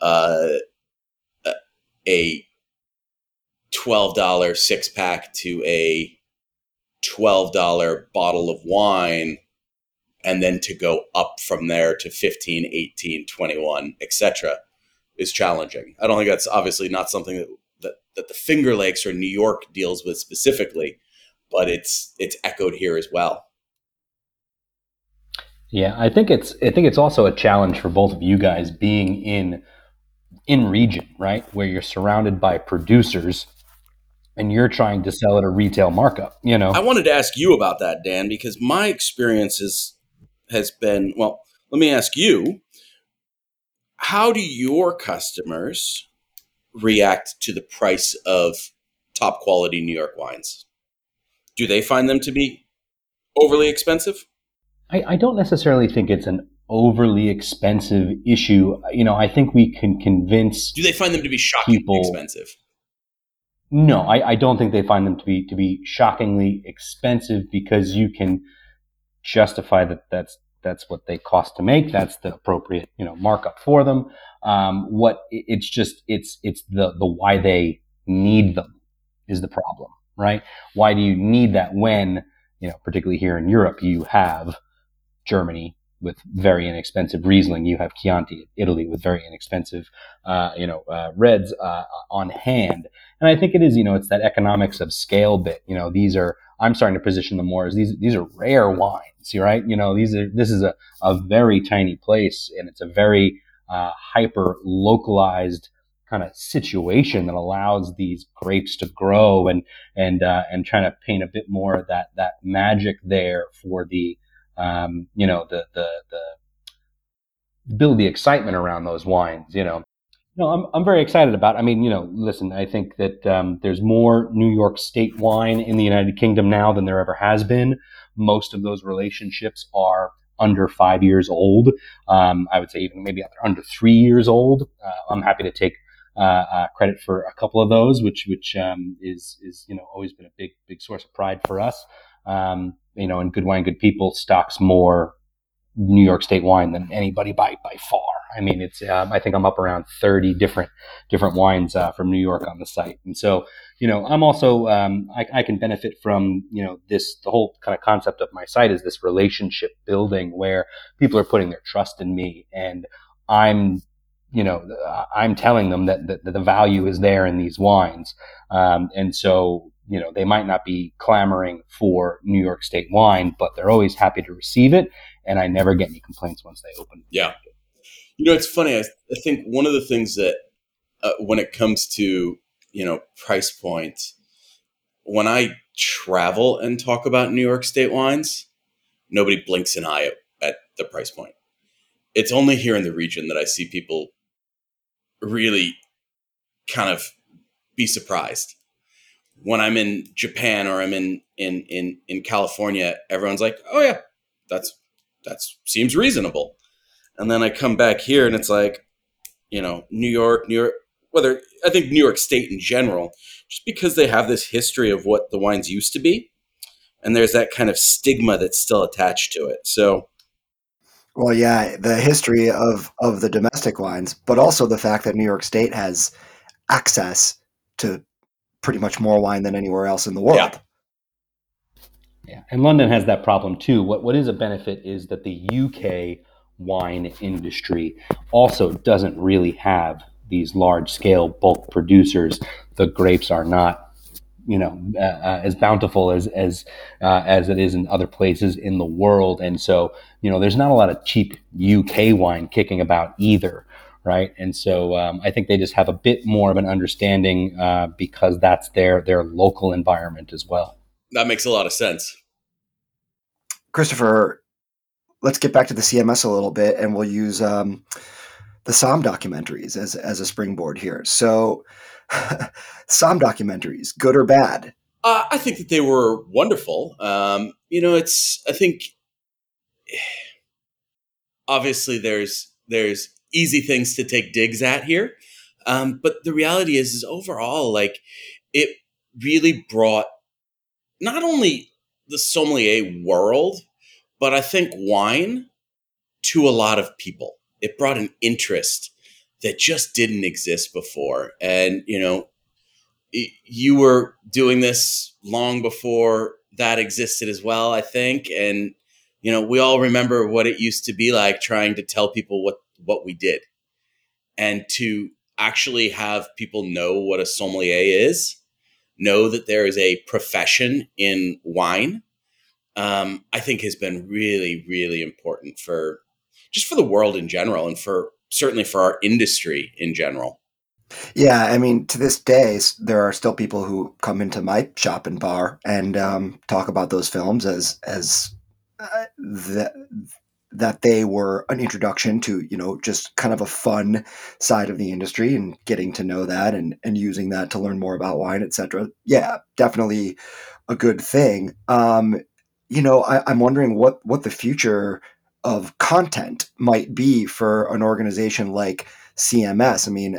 uh, a twelve dollar six pack to a twelve dollar bottle of wine, and then to go up from there to fifteen, eighteen, twenty-one, et cetera, is challenging. I don't think that's obviously not something that, that that the Finger Lakes or New York deals with specifically, but it's it's echoed here as well. Yeah, I think it's I think it's also a challenge for both of you guys being in in region, right, where you're surrounded by producers and you're trying to sell at a retail markup, you know. I wanted to ask you about that, Dan, because my experience is, has been, well, let me ask you, how do your customers react to the price of top quality New York wines? Do they find them to be overly expensive? I, I don't necessarily think it's an overly expensive issue. You know, I think we can convince. Do they find them to be shockingly people, expensive? No, I, I don't think they find them to be to be shockingly expensive, because you can justify that that's that's what they cost to make. That's the appropriate, you know, markup for them. Um, what it's just it's it's the the why they need them is the problem, right? Why do you need that when, you know, particularly here in Europe, you have Germany with very inexpensive Riesling, you have Chianti, Italy with very inexpensive, uh, you know, uh, reds uh, on hand. And I think it is, you know, it's that economics of scale bit. You know, these are, I'm starting to position them more as these these are rare wines, right? You know, these are this is a, a very tiny place, and it's a very uh, hyper localized kind of situation that allows these grapes to grow, and and uh, and trying to paint a bit more of that that magic there for the. Um, you know, the, the, the, build the excitement around those wines, you know. No, I'm, I'm very excited about it. I mean, you know, listen, I think that, um, there's more New York State wine in the United Kingdom now than there ever has been. Most of those relationships are under five years old. Um, I would say even maybe under three years old. Uh, I'm happy to take, uh, uh, credit for a couple of those, which, which, um, is, is, you know, always been a big, big source of pride for us. Um, you know, and Good Wine, Good People stocks more New York State wine than anybody by, by far. I mean, it's, um, I think I'm up around thirty different, different wines, uh, from New York on the site. And so, you know, I'm also, um, I, I can benefit from, you know, this, the whole kind of concept of my site is this relationship building where people are putting their trust in me, and I'm, you know, I'm telling them that, that, that the value is there in these wines. Um, and so, you know, they might not be clamoring for New York State wine, but they're always happy to receive it. And I never get any complaints once they open it. Yeah. You know, it's funny. I, I think one of the things that uh, when it comes to, you know, price point, when I travel and talk about New York State wines, nobody blinks an eye at, at the price point. It's only here in the region that I see people really kind of be surprised. When I'm in Japan or I'm in, in, in, in California, everyone's like, oh yeah, that's, that's seems reasonable. And then I come back here and it's like, you know, New York, New York, whether I think New York State in general, just because they have this history of what the wines used to be. And there's that kind of stigma that's still attached to it. So. Well, yeah, the history of, of the domestic wines, but also the fact that New York State has access to pretty much more wine than anywhere else in the world. Yeah. Yeah. And London has that problem too. What what is a benefit is that the U K wine industry also doesn't really have these large scale bulk producers. The grapes are not, you know, uh, uh, as bountiful as as uh, as it is in other places in the world. And so, you know, there's not a lot of cheap U K wine kicking about either. Right. And so um, I think they just have a bit more of an understanding uh, because that's their their local environment as well. That makes a lot of sense. Christopher, let's get back to the C M S a little bit, and we'll use um, the Somm documentaries as as a springboard here. So, Somm documentaries, good or bad? Uh, I think that they were wonderful. Um, you know, it's I think obviously there's there's easy things to take digs at here, um, but the reality is is overall, like, it really brought not only the sommelier world, but I think wine to a lot of people. It brought an interest that just didn't exist before. And, you know, it, you were doing this long before that existed as well, I think. And, you know, we all remember what it used to be like trying to tell people what, what we did, and to actually have people know what a sommelier is, know that there is a profession in wine, um, I think has been really, really important for just for the world in general, and for certainly for our industry in general. Yeah. I mean, to this day, there are still people who come into my shop and bar and um, talk about those films as, as uh, the, that they were an introduction to, you know, just kind of a fun side of the industry and getting to know that and, and using that to learn more about wine, et cetera. Yeah, definitely a good thing. Um, you know, I, I'm wondering what, what the future of content might be for an organization like C M S. I mean,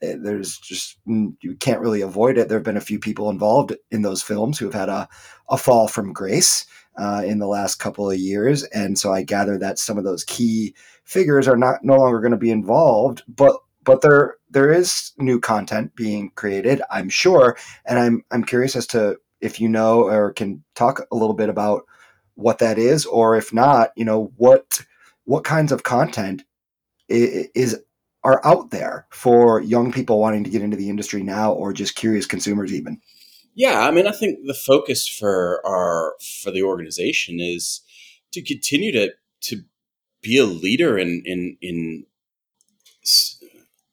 there's just, you can't really avoid it. There have been a few people involved in those films who have had a, a fall from grace uh, in the last couple of years. And so I gather that some of those key figures are not no longer going to be involved, but, but there, there is new content being created, I'm sure. And I'm, I'm curious as to if you know, or can talk a little bit about what that is, or if not, you know, what, what kinds of content is, is, are out there for young people wanting to get into the industry now, or just curious consumers even? Yeah. I mean, I think the focus for our, for the organization is to continue to, to be a leader in, in, in,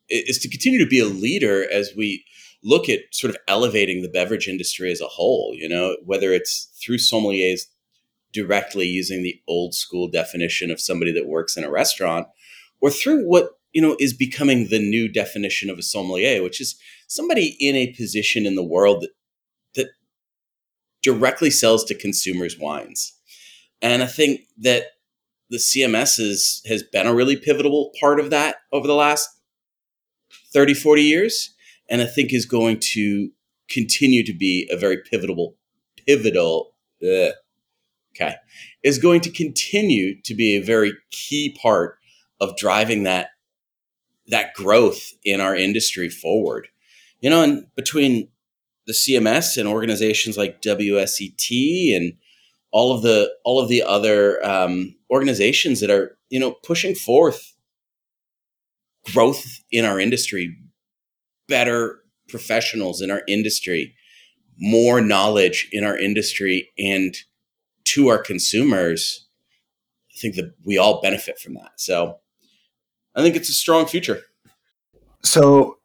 is to continue to be a leader as we look at sort of elevating the beverage industry as a whole, you know, whether it's through sommeliers directly using the old school definition of somebody that works in a restaurant, or through what, you know, is becoming the new definition of a sommelier, which is somebody in a position in the world that, that directly sells to consumers wines. And I think that the C M S is, has been a really pivotal part of that over the last thirty, forty years. And I think is going to continue to be a very pivotal, pivotal, uh, Okay, is going to continue to be a very key part of driving that that growth in our industry forward. You know, and between the C M S and organizations like W S E T and all of the all of the other um, organizations that are, you know, pushing forth growth in our industry, better professionals in our industry, more knowledge in our industry, and to our consumers, I think that we all benefit from that. So I think it's a strong future. So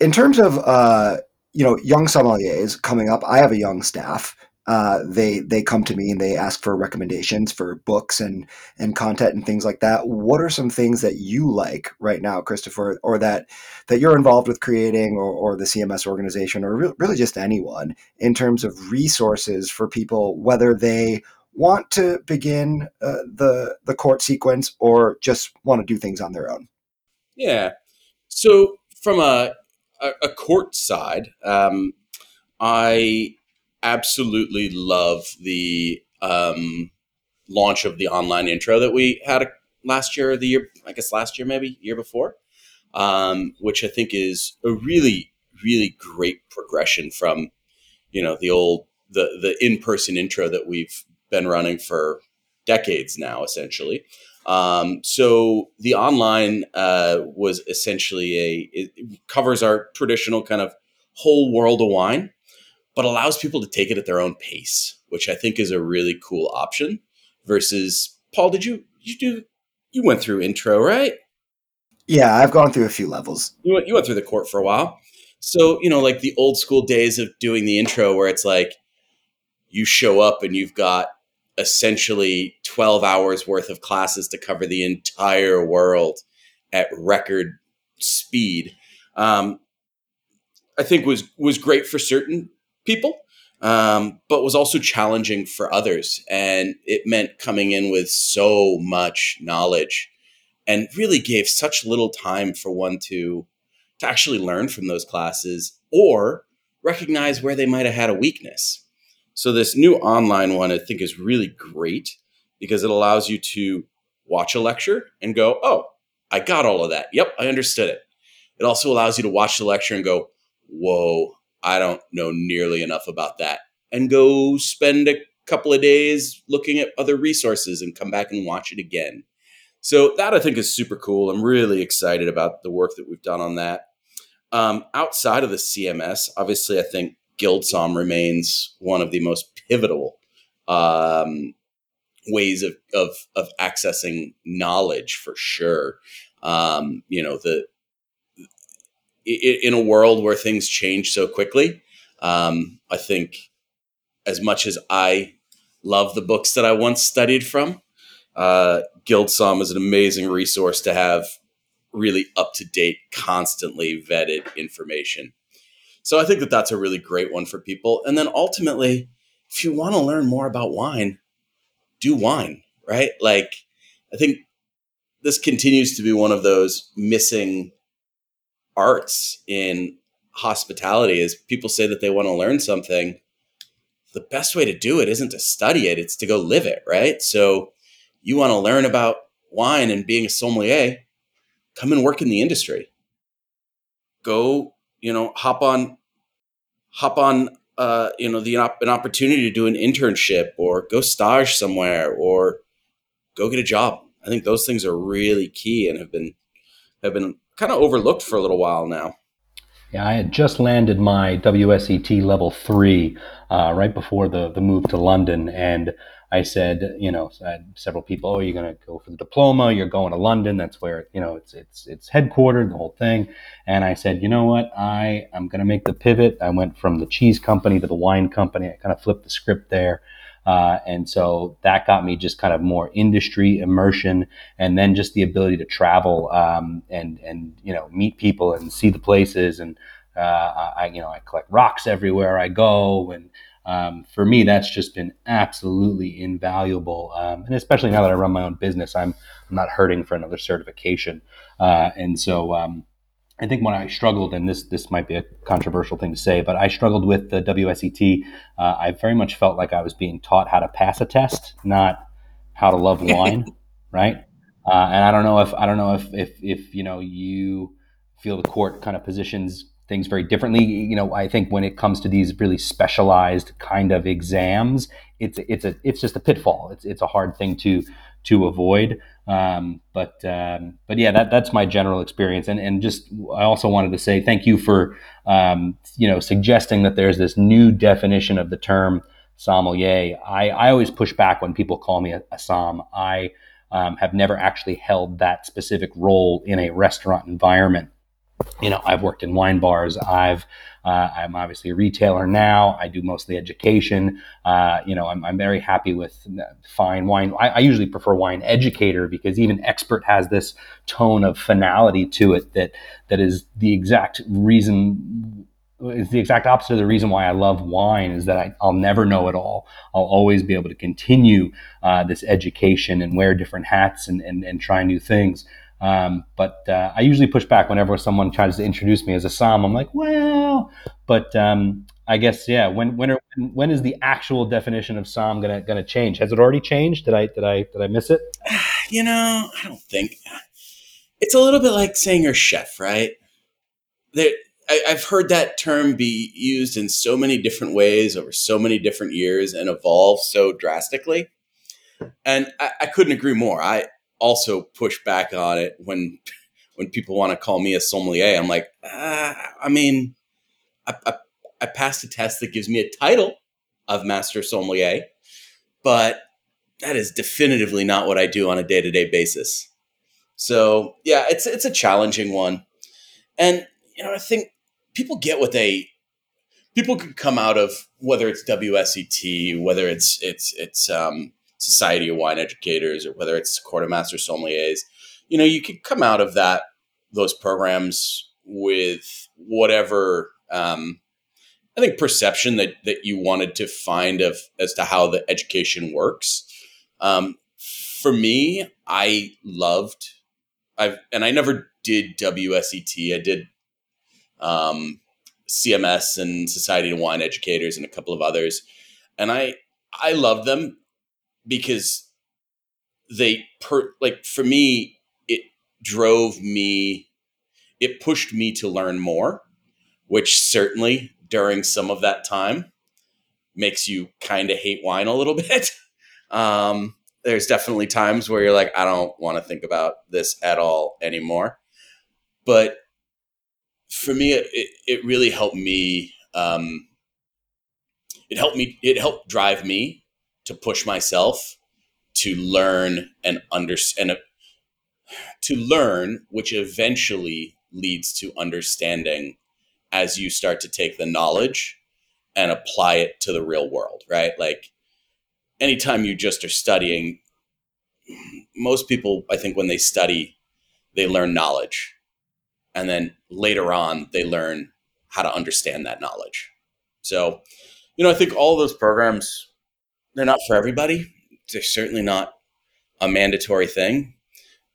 in terms of, uh, you know, young sommeliers coming up, I have a young staff. Uh, they, they come to me and they ask for recommendations for books and, and content and things like that. What are some things that you like right now, Christopher, or that, that you're involved with creating, or, or the C M S organization, or re- really just anyone, in terms of resources for people, whether they want to begin uh, the, the court sequence or just want to do things on their own? Yeah. So from a, a, a court side, um, I, absolutely love the um, launch of the online intro that we had last year, or the year, I guess last year, maybe year before, um, which I think is a really, really great progression from, you know, the old, the, the in-person intro that we've been running for decades now, essentially. Um, so the online uh, was essentially a, it, it covers our traditional kind of whole world of wine, but allows people to take it at their own pace, which I think is a really cool option versus Paul, did you, you do, you went through intro, right? Yeah. I've gone through a few levels. You went, you went through the court for a while. So, you know, like the old school days of doing the intro where it's like you show up and you've got essentially twelve hours worth of classes to cover the entire world at record speed, um, I think was was great for certain people, um, but was also challenging for others. And it meant coming in with so much knowledge and really gave such little time for one to to actually learn from those classes or recognize where they might have had a weakness. So this new online one, I think, is really great because it allows you to watch a lecture and go, oh, I got all of that. Yep, I understood it. It also allows you to watch the lecture and go, whoa, I don't know nearly enough about that. And go spend a couple of days looking at other resources and come back and watch it again. So that, I think, is super cool. I'm really excited about the work that we've done on that. Um, outside of the C M S, obviously, I think GuildSomm remains one of the most pivotal um, ways of, of of accessing knowledge, for sure. Um, you know, the in a world where things change so quickly, um, I think as much as I love the books that I once studied from, uh, GuildSomm is an amazing resource to have really up-to-date, constantly vetted information. So I think that that's a really great one for people. And then ultimately, if you want to learn more about wine, do wine, right? Like, I think this continues to be one of those missing arts in hospitality is people say that they want to learn something. The best way to do it isn't to study it, it's to go live it, right? So you want to learn about wine and being a sommelier, come and work in the industry. Go, you know, hop on, hop on, uh, you know, the an opportunity to do an internship or go stage somewhere or go get a job. I think those things are really key and have been have been kind of overlooked for a little while now. Yeah, I had just landed my W S E T level three uh, right before the the move to London, and I said, you know, I had several people, oh, you're going to go for the diploma, you're going to London, that's where, you know, it's it's it's headquartered, the whole thing. And I said, you know what, I am going to make the pivot. I went from the cheese company to the wine company. I kind of flipped the script there. Uh, and so that got me just kind of more industry immersion and then just the ability to travel um, and, and, you know, meet people and see the places. And uh, I, you know, I collect rocks everywhere I go, and Um, for me, that's just been absolutely invaluable. Um, and especially now that I run my own business, I'm, I'm not hurting for another certification. Uh, and so, um, I think when I struggled, and this, this might be a controversial thing to say, but I struggled with the W S E T. Uh, I very much felt like I was being taught how to pass a test, not how to love wine. Right. Uh, and I don't know if, I don't know if, if, if, you know, you feel the court kind of positions things very differently. You know, I think when it comes to these really specialized kind of exams, it's it's a it's just a pitfall. It's it's a hard thing to to avoid. Um, but um, but yeah, that that's my general experience. And and just I also wanted to say thank you for um, you know suggesting that there's this new definition of the term sommelier. I I always push back when people call me a, a som. I um, have never actually held that specific role in a restaurant environment. You know, I've worked in wine bars. I've, uh, I'm obviously a retailer now. I do mostly education. Uh, you know, I'm, I'm very happy with fine wine. I, I usually prefer wine educator because even expert has this tone of finality to it that, that is the exact reason. It's the exact opposite of the reason why I love wine is that I, I'll never know it all. I'll always be able to continue uh, this education and wear different hats and, and, and try new things. Um, but uh, I usually push back whenever someone tries to introduce me as a som. I'm like, well, but um, I guess yeah. When when are, when is the actual definition of som gonna gonna change? Has it already changed? Did I did I did I miss it? You know, I don't think it's a little bit like saying you're chef, right? There, I, I've heard that term be used in so many different ways over so many different years and evolve so drastically, and I, I couldn't agree more. I. also push back on it when when people want to call me a sommelier. I'm like, uh, I mean, I, I, I passed a test that gives me a title of master sommelier, but that is definitively not what I do on a day-to-day basis. So yeah, it's it's a challenging one. And you know, I think people get what they people could come out of, whether it's W S E T, whether it's it's it's um Society of Wine Educators, or whether it's Court of Master Sommeliers, you know, you could come out of that, those programs, with whatever, um, I think, perception that, that you wanted to find of as to how the education works. Um, for me, I loved, I've, and I never did W S E T. I did, um, C M S and Society of Wine Educators and a couple of others. And I, I love them because they per, like for me, it drove me, it pushed me to learn more, which certainly during some of that time makes you kind of hate wine a little bit. um, there's definitely times where you're like, I don't want to think about this at all anymore. But for me, it, it really helped me. Um, it helped me. It helped drive me to push myself to learn and understand, to learn, which eventually leads to understanding as you start to take the knowledge and apply it to the real world, right? Like anytime you just are studying, most people, I think when they study, they learn knowledge. And then later on, they learn how to understand that knowledge. So, you know, I think all those programs, they're not for everybody. They're certainly not a mandatory thing.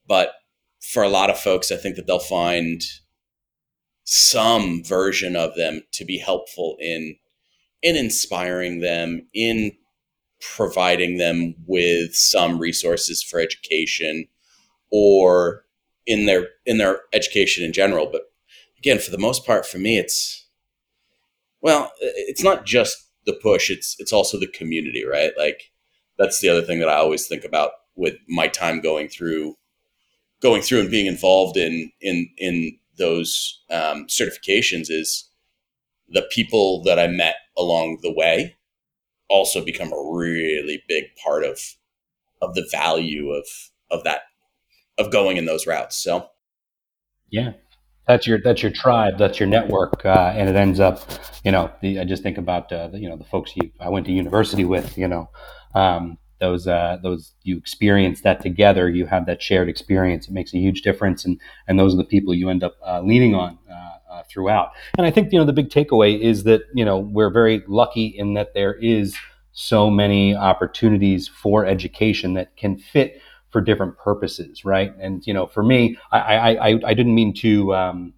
But for a lot of folks, I think that they'll find some version of them to be helpful in, in inspiring them, in providing them with some resources for education or in their, in their education in general. But again, for the most part, for me, it's, well, it's not just the push. It's, it's also the community, right? Like that's the other thing that I always think about with my time going through, going through and being involved in, in, in those um, certifications is the people that I met along the way also become a really big part of, of the value of, of that, of going in those routes. So, yeah, that's your, that's your tribe, that's your network. Uh, and it ends up, you know, the, I just think about, uh, the, you know, the folks you, I went to university with, you know, um, those, uh, those, you experience that together, you have that shared experience. It makes a huge difference. And, and those are the people you end up uh, leaning on uh, uh, throughout. And I think, you know, the big takeaway is that, you know, we're very lucky in that there is so many opportunities for education that can fit for different purposes, right? And you know, for me, I I, I, I didn't mean to um,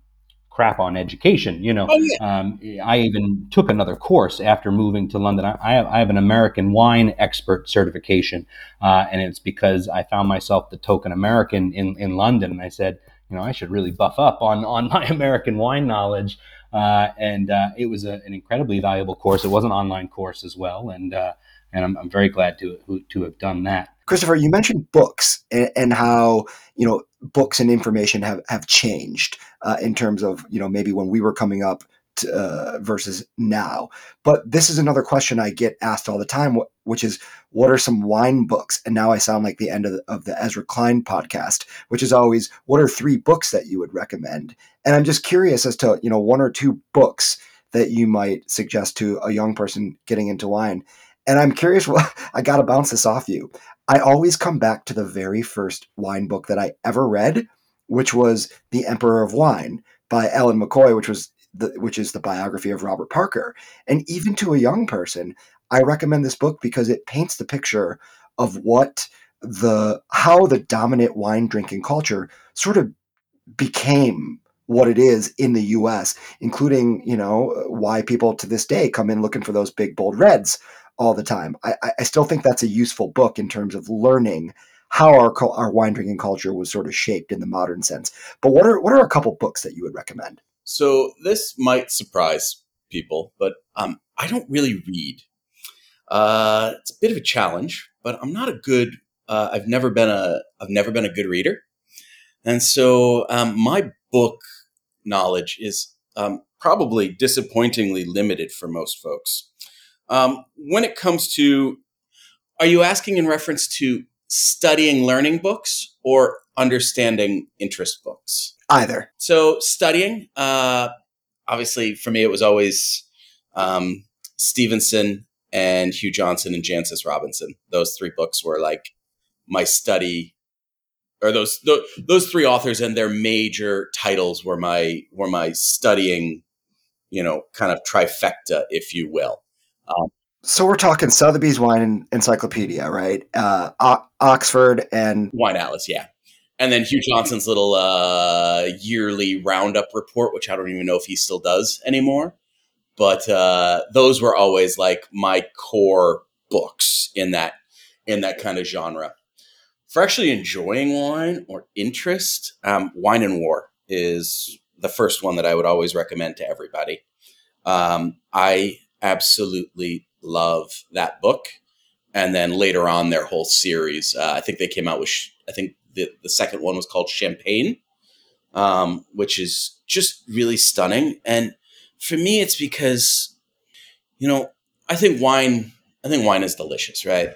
crap on education. You know, oh, yeah. um, I even took another course after moving to London. I, I, have, I have an American wine expert certification, uh, and it's because I found myself the token American in, in London, and I said, you know, I should really buff up on on my American wine knowledge. Uh, and uh, it was a, an incredibly valuable course. It was an online course as well, and uh, and I'm, I'm very glad to to have done that. Christopher, you mentioned books and, and how, you know, books and information have, have changed uh, in terms of, you know, maybe when we were coming up to, uh, versus now. But this is another question I get asked all the time, which is, what are some wine books? And now I sound like the end of the, of the Ezra Klein podcast, which is always, what are three books that you would recommend? And I'm just curious as to, you know, one or two books that you might suggest to a young person getting into wine. And I'm curious, well, I got to bounce this off you. I always come back to the very first wine book that I ever read, which was The Emperor of Wine by Ellen McCoy, which was the, which is the biography of Robert Parker. And even to a young person, I recommend this book because it paints the picture of what the, how the dominant wine drinking culture sort of became what it is in the U S, including, you know, why people to this day come in looking for those big, bold reds all the time. I, I still think that's a useful book in terms of learning how our our wine drinking culture was sort of shaped in the modern sense. But what are what are a couple books that you would recommend? So this might surprise people, but um, I don't really read. Uh, it's a bit of a challenge, but I'm not a good. Uh, I've never been a. I've never been a good reader, and so um, my book knowledge is um, probably disappointingly limited for most folks. Um, when it comes to, are you asking in reference to studying learning books or understanding interest books? Either. So studying, uh, obviously for me, it was always um, Stevenson and Hugh Johnson and Jancis Robinson. Those three books were like my study, or those th- those three authors and their major titles were my were my studying, you know, kind of trifecta, if you will. Um, so we're talking Sotheby's Wine Encyclopedia, right? Uh, o- Oxford and Wine Atlas, yeah. And then Hugh Johnson's little uh, yearly roundup report, which I don't even know if he still does anymore. But uh, those were always like my core books in that in that kind of genre. For actually enjoying wine or interest, um, Wine and War is the first one that I would always recommend to everybody. Um, I absolutely love that book. And then later on, their whole series. Uh, I think they came out with, sh- I think, The, the second one was called Champagne, um, which is just really stunning. And for me, it's because, you know, I think wine, I think wine is delicious, right?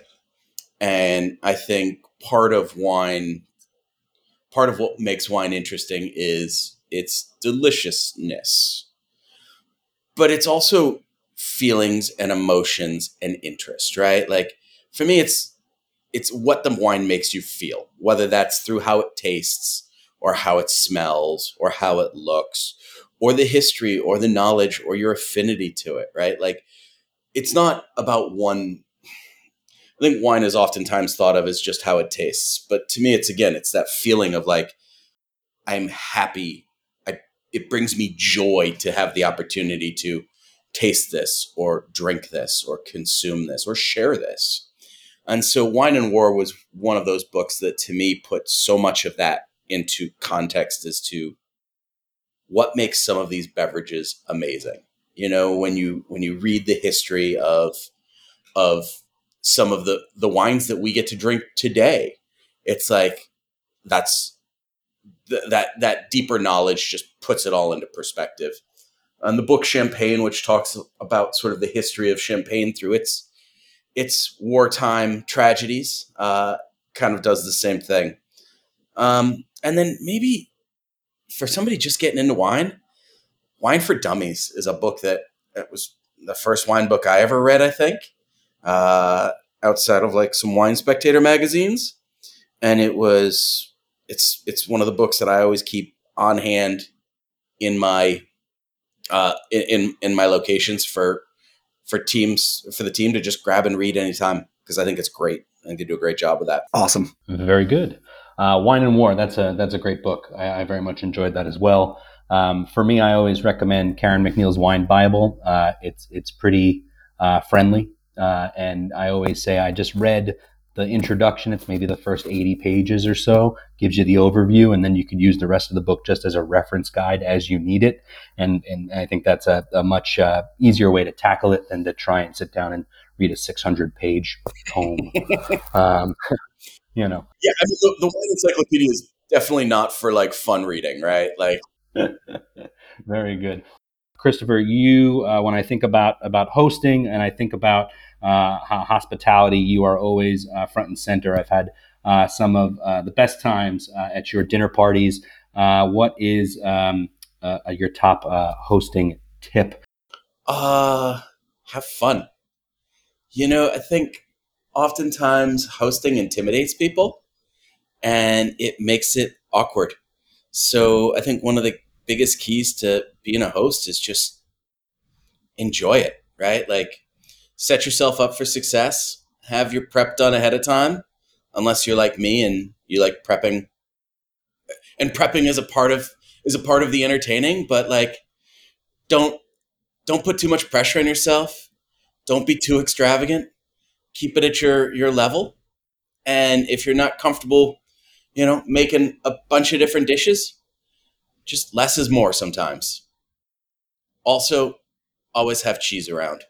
And I think part of wine, part of what makes wine interesting is its deliciousness, but it's also feelings and emotions and interest, right? Like for me, it's, It's what the wine makes you feel, whether that's through how it tastes or how it smells or how it looks or the history or the knowledge or your affinity to it, right? Like it's not about one. I think wine is oftentimes thought of as just how it tastes. But to me, it's again, it's that feeling of like, I'm happy. I, it brings me joy to have the opportunity to taste this or drink this or consume this or share this. And so Wine and War was one of those books that to me put so much of that into context as to what makes some of these beverages amazing. You know, when you when you read the history of of some of the, the wines that we get to drink today, it's like that's th- that that deeper knowledge just puts it all into perspective. And the book Champagne, which talks about sort of the history of Champagne through its It's wartime tragedies, uh, kind of does the same thing. Um, and then maybe for somebody just getting into wine, Wine for Dummies is a book that, that was the first wine book I ever read, I think, uh, outside of like some Wine Spectator magazines. And it was, it's, it's one of the books that I always keep on hand in my, uh, in, in my locations for, for teams, for the team to just grab and read anytime, because I think it's great. I think they do a great job with that. Awesome. Very good. Uh, Wine and War, that's a that's a great book. I, I very much enjoyed that as well. Um, for me, I always recommend Karen McNeil's Wine Bible. Uh, it's it's pretty uh, friendly. Uh, and I always say I just read the introduction. It's maybe the first eighty pages or so, gives you the overview, and then you can use the rest of the book just as a reference guide as you need it. And and I think that's a, a much uh, easier way to tackle it than to try and sit down and read a six hundred page tome. um, you know. Yeah, I mean, the, the Wine Encyclopedia is definitely not for like fun reading, right? Like, very good. Christopher, you, uh, when I think about, about hosting and I think about uh, hospitality, you are always uh, front and center. I've had uh, some of uh, the best times uh, at your dinner parties. Uh, what is um, uh, your top uh, hosting tip? Uh, have fun. You know, I think oftentimes hosting intimidates people and it makes it awkward. So I think one of the biggest keys to being a host is just enjoy it, right? Like set yourself up for success, have your prep done ahead of time, unless you're like me and you like prepping, and prepping is a part of, is a part of the entertaining, but like, don't, don't put too much pressure on yourself. Don't be too extravagant. Keep it at your, your level. And if you're not comfortable, you know, making a bunch of different dishes, just less is more sometimes. Also, always have cheese around.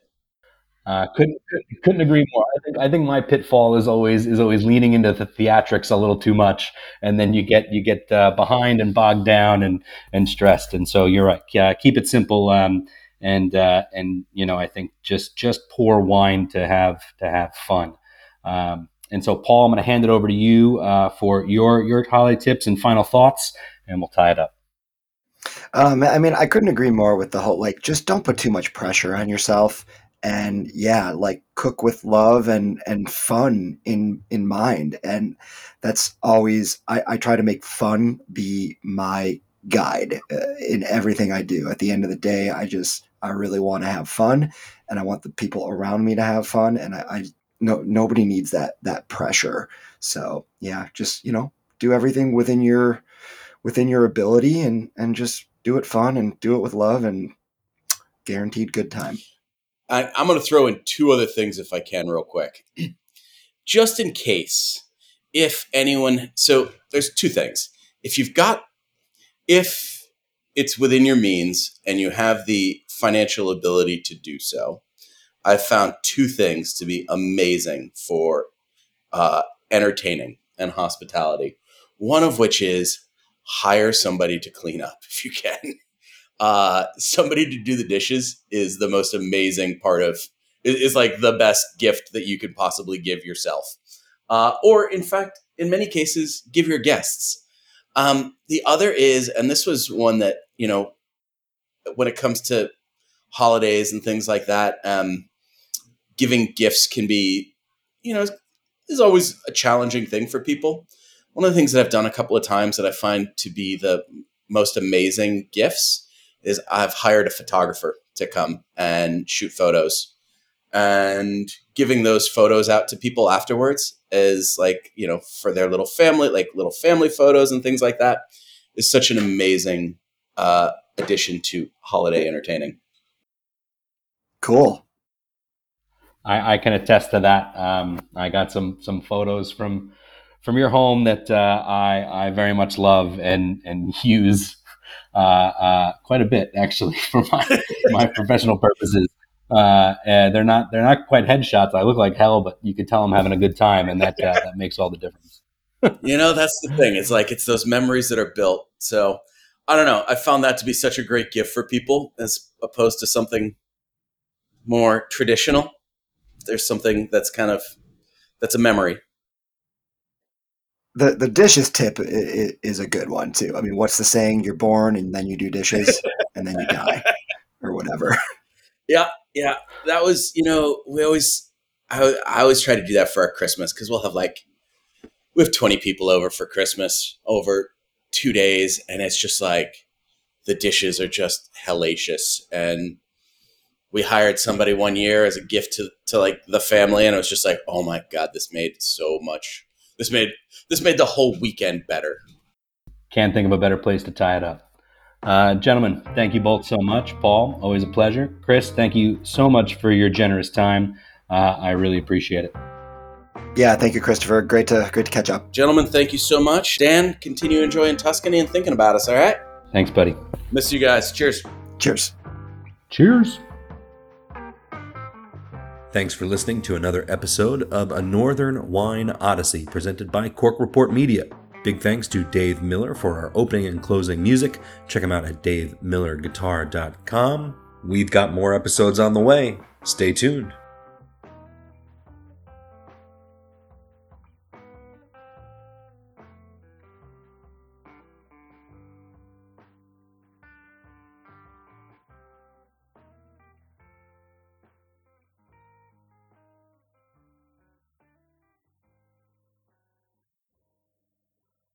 Uh, couldn't couldn't agree more. I think I think my pitfall is always is always leaning into the theatrics a little too much, and then you get you get uh, behind and bogged down and and stressed. And so you're right. Yeah, keep it simple. Um, and uh, and you know I think just just pour wine to have to have fun. Um, and so Paul, I'm going to hand it over to you uh, for your your holiday tips and final thoughts, and we'll tie it up. Um, I mean, I couldn't agree more with the whole, like, just don't put too much pressure on yourself and yeah, like cook with love and, and fun in, in mind. And that's always, I, I try to make fun be my guide uh, in everything I do. At the end of the day, I just, I really want to have fun, and I want the people around me to have fun. And I, I no, nobody needs that, that pressure. So yeah, just, you know, do everything within your, within your ability, and, and just do it fun and do it with love, and guaranteed good time. I, I'm going to throw in two other things if I can real quick, just in case, if anyone, so there's two things. If you've got, if it's within your means and you have the financial ability to do so, I've found two things to be amazing for uh, entertaining and hospitality. One of which is hire somebody to clean up if you can. Uh, somebody to do the dishes is the most amazing part of, is like the best gift that you could possibly give yourself. Uh, or in fact, in many cases, give your guests. Um, the other is, and this was one that, you know, when it comes to holidays and things like that, um, giving gifts can be, you know, is always a challenging thing for people. One of the things that I've done a couple of times that I find to be the most amazing gifts is I've hired a photographer to come and shoot photos, and giving those photos out to people afterwards is like, you know, for their little family, like little family photos and things like that, is such an amazing uh, addition to holiday entertaining. Cool. I, I can attest to that. Um, I got some, some photos from, from your home that uh, I, I very much love and, and use uh, uh, quite a bit, actually, for my, my professional purposes. Uh, and they're not they're not quite headshots. I look like hell, but you could tell I'm having a good time, and that uh, that makes all the difference. You know, that's the thing. It's like it's those memories that are built. So I don't know. I found that to be such a great gift for people as opposed to something more traditional. There's something that's kind of that's a memory. The the dishes tip is a good one too. I mean, what's the saying? You're born and then you do dishes and then you die or whatever. Yeah. Yeah. That was, you know, we always, I, I always try to do that for our Christmas. Cause we'll have like, we have twenty people over for Christmas over two days. And it's just like, the dishes are just hellacious. And we hired somebody one year as a gift to, to like the family. And it was just like, oh my God, this made so much. This made, this made the whole weekend better. Can't think of a better place to tie it up. Uh, gentlemen, thank you both so much. Paul, always a pleasure. Chris, thank you so much for your generous time. Uh, I really appreciate it. Yeah, thank you, Christopher. Great to great to catch up. Gentlemen, thank you so much. Dan, continue enjoying Tuscany and thinking about us, all right? Thanks, buddy. Miss you guys. Cheers. Cheers. Cheers. Thanks for listening to another episode of A Northern Wine Odyssey, presented by Cork Report Media. Big thanks to Dave Miller for our opening and closing music. Check him out at dave miller guitar dot com. We've got more episodes on the way. Stay tuned.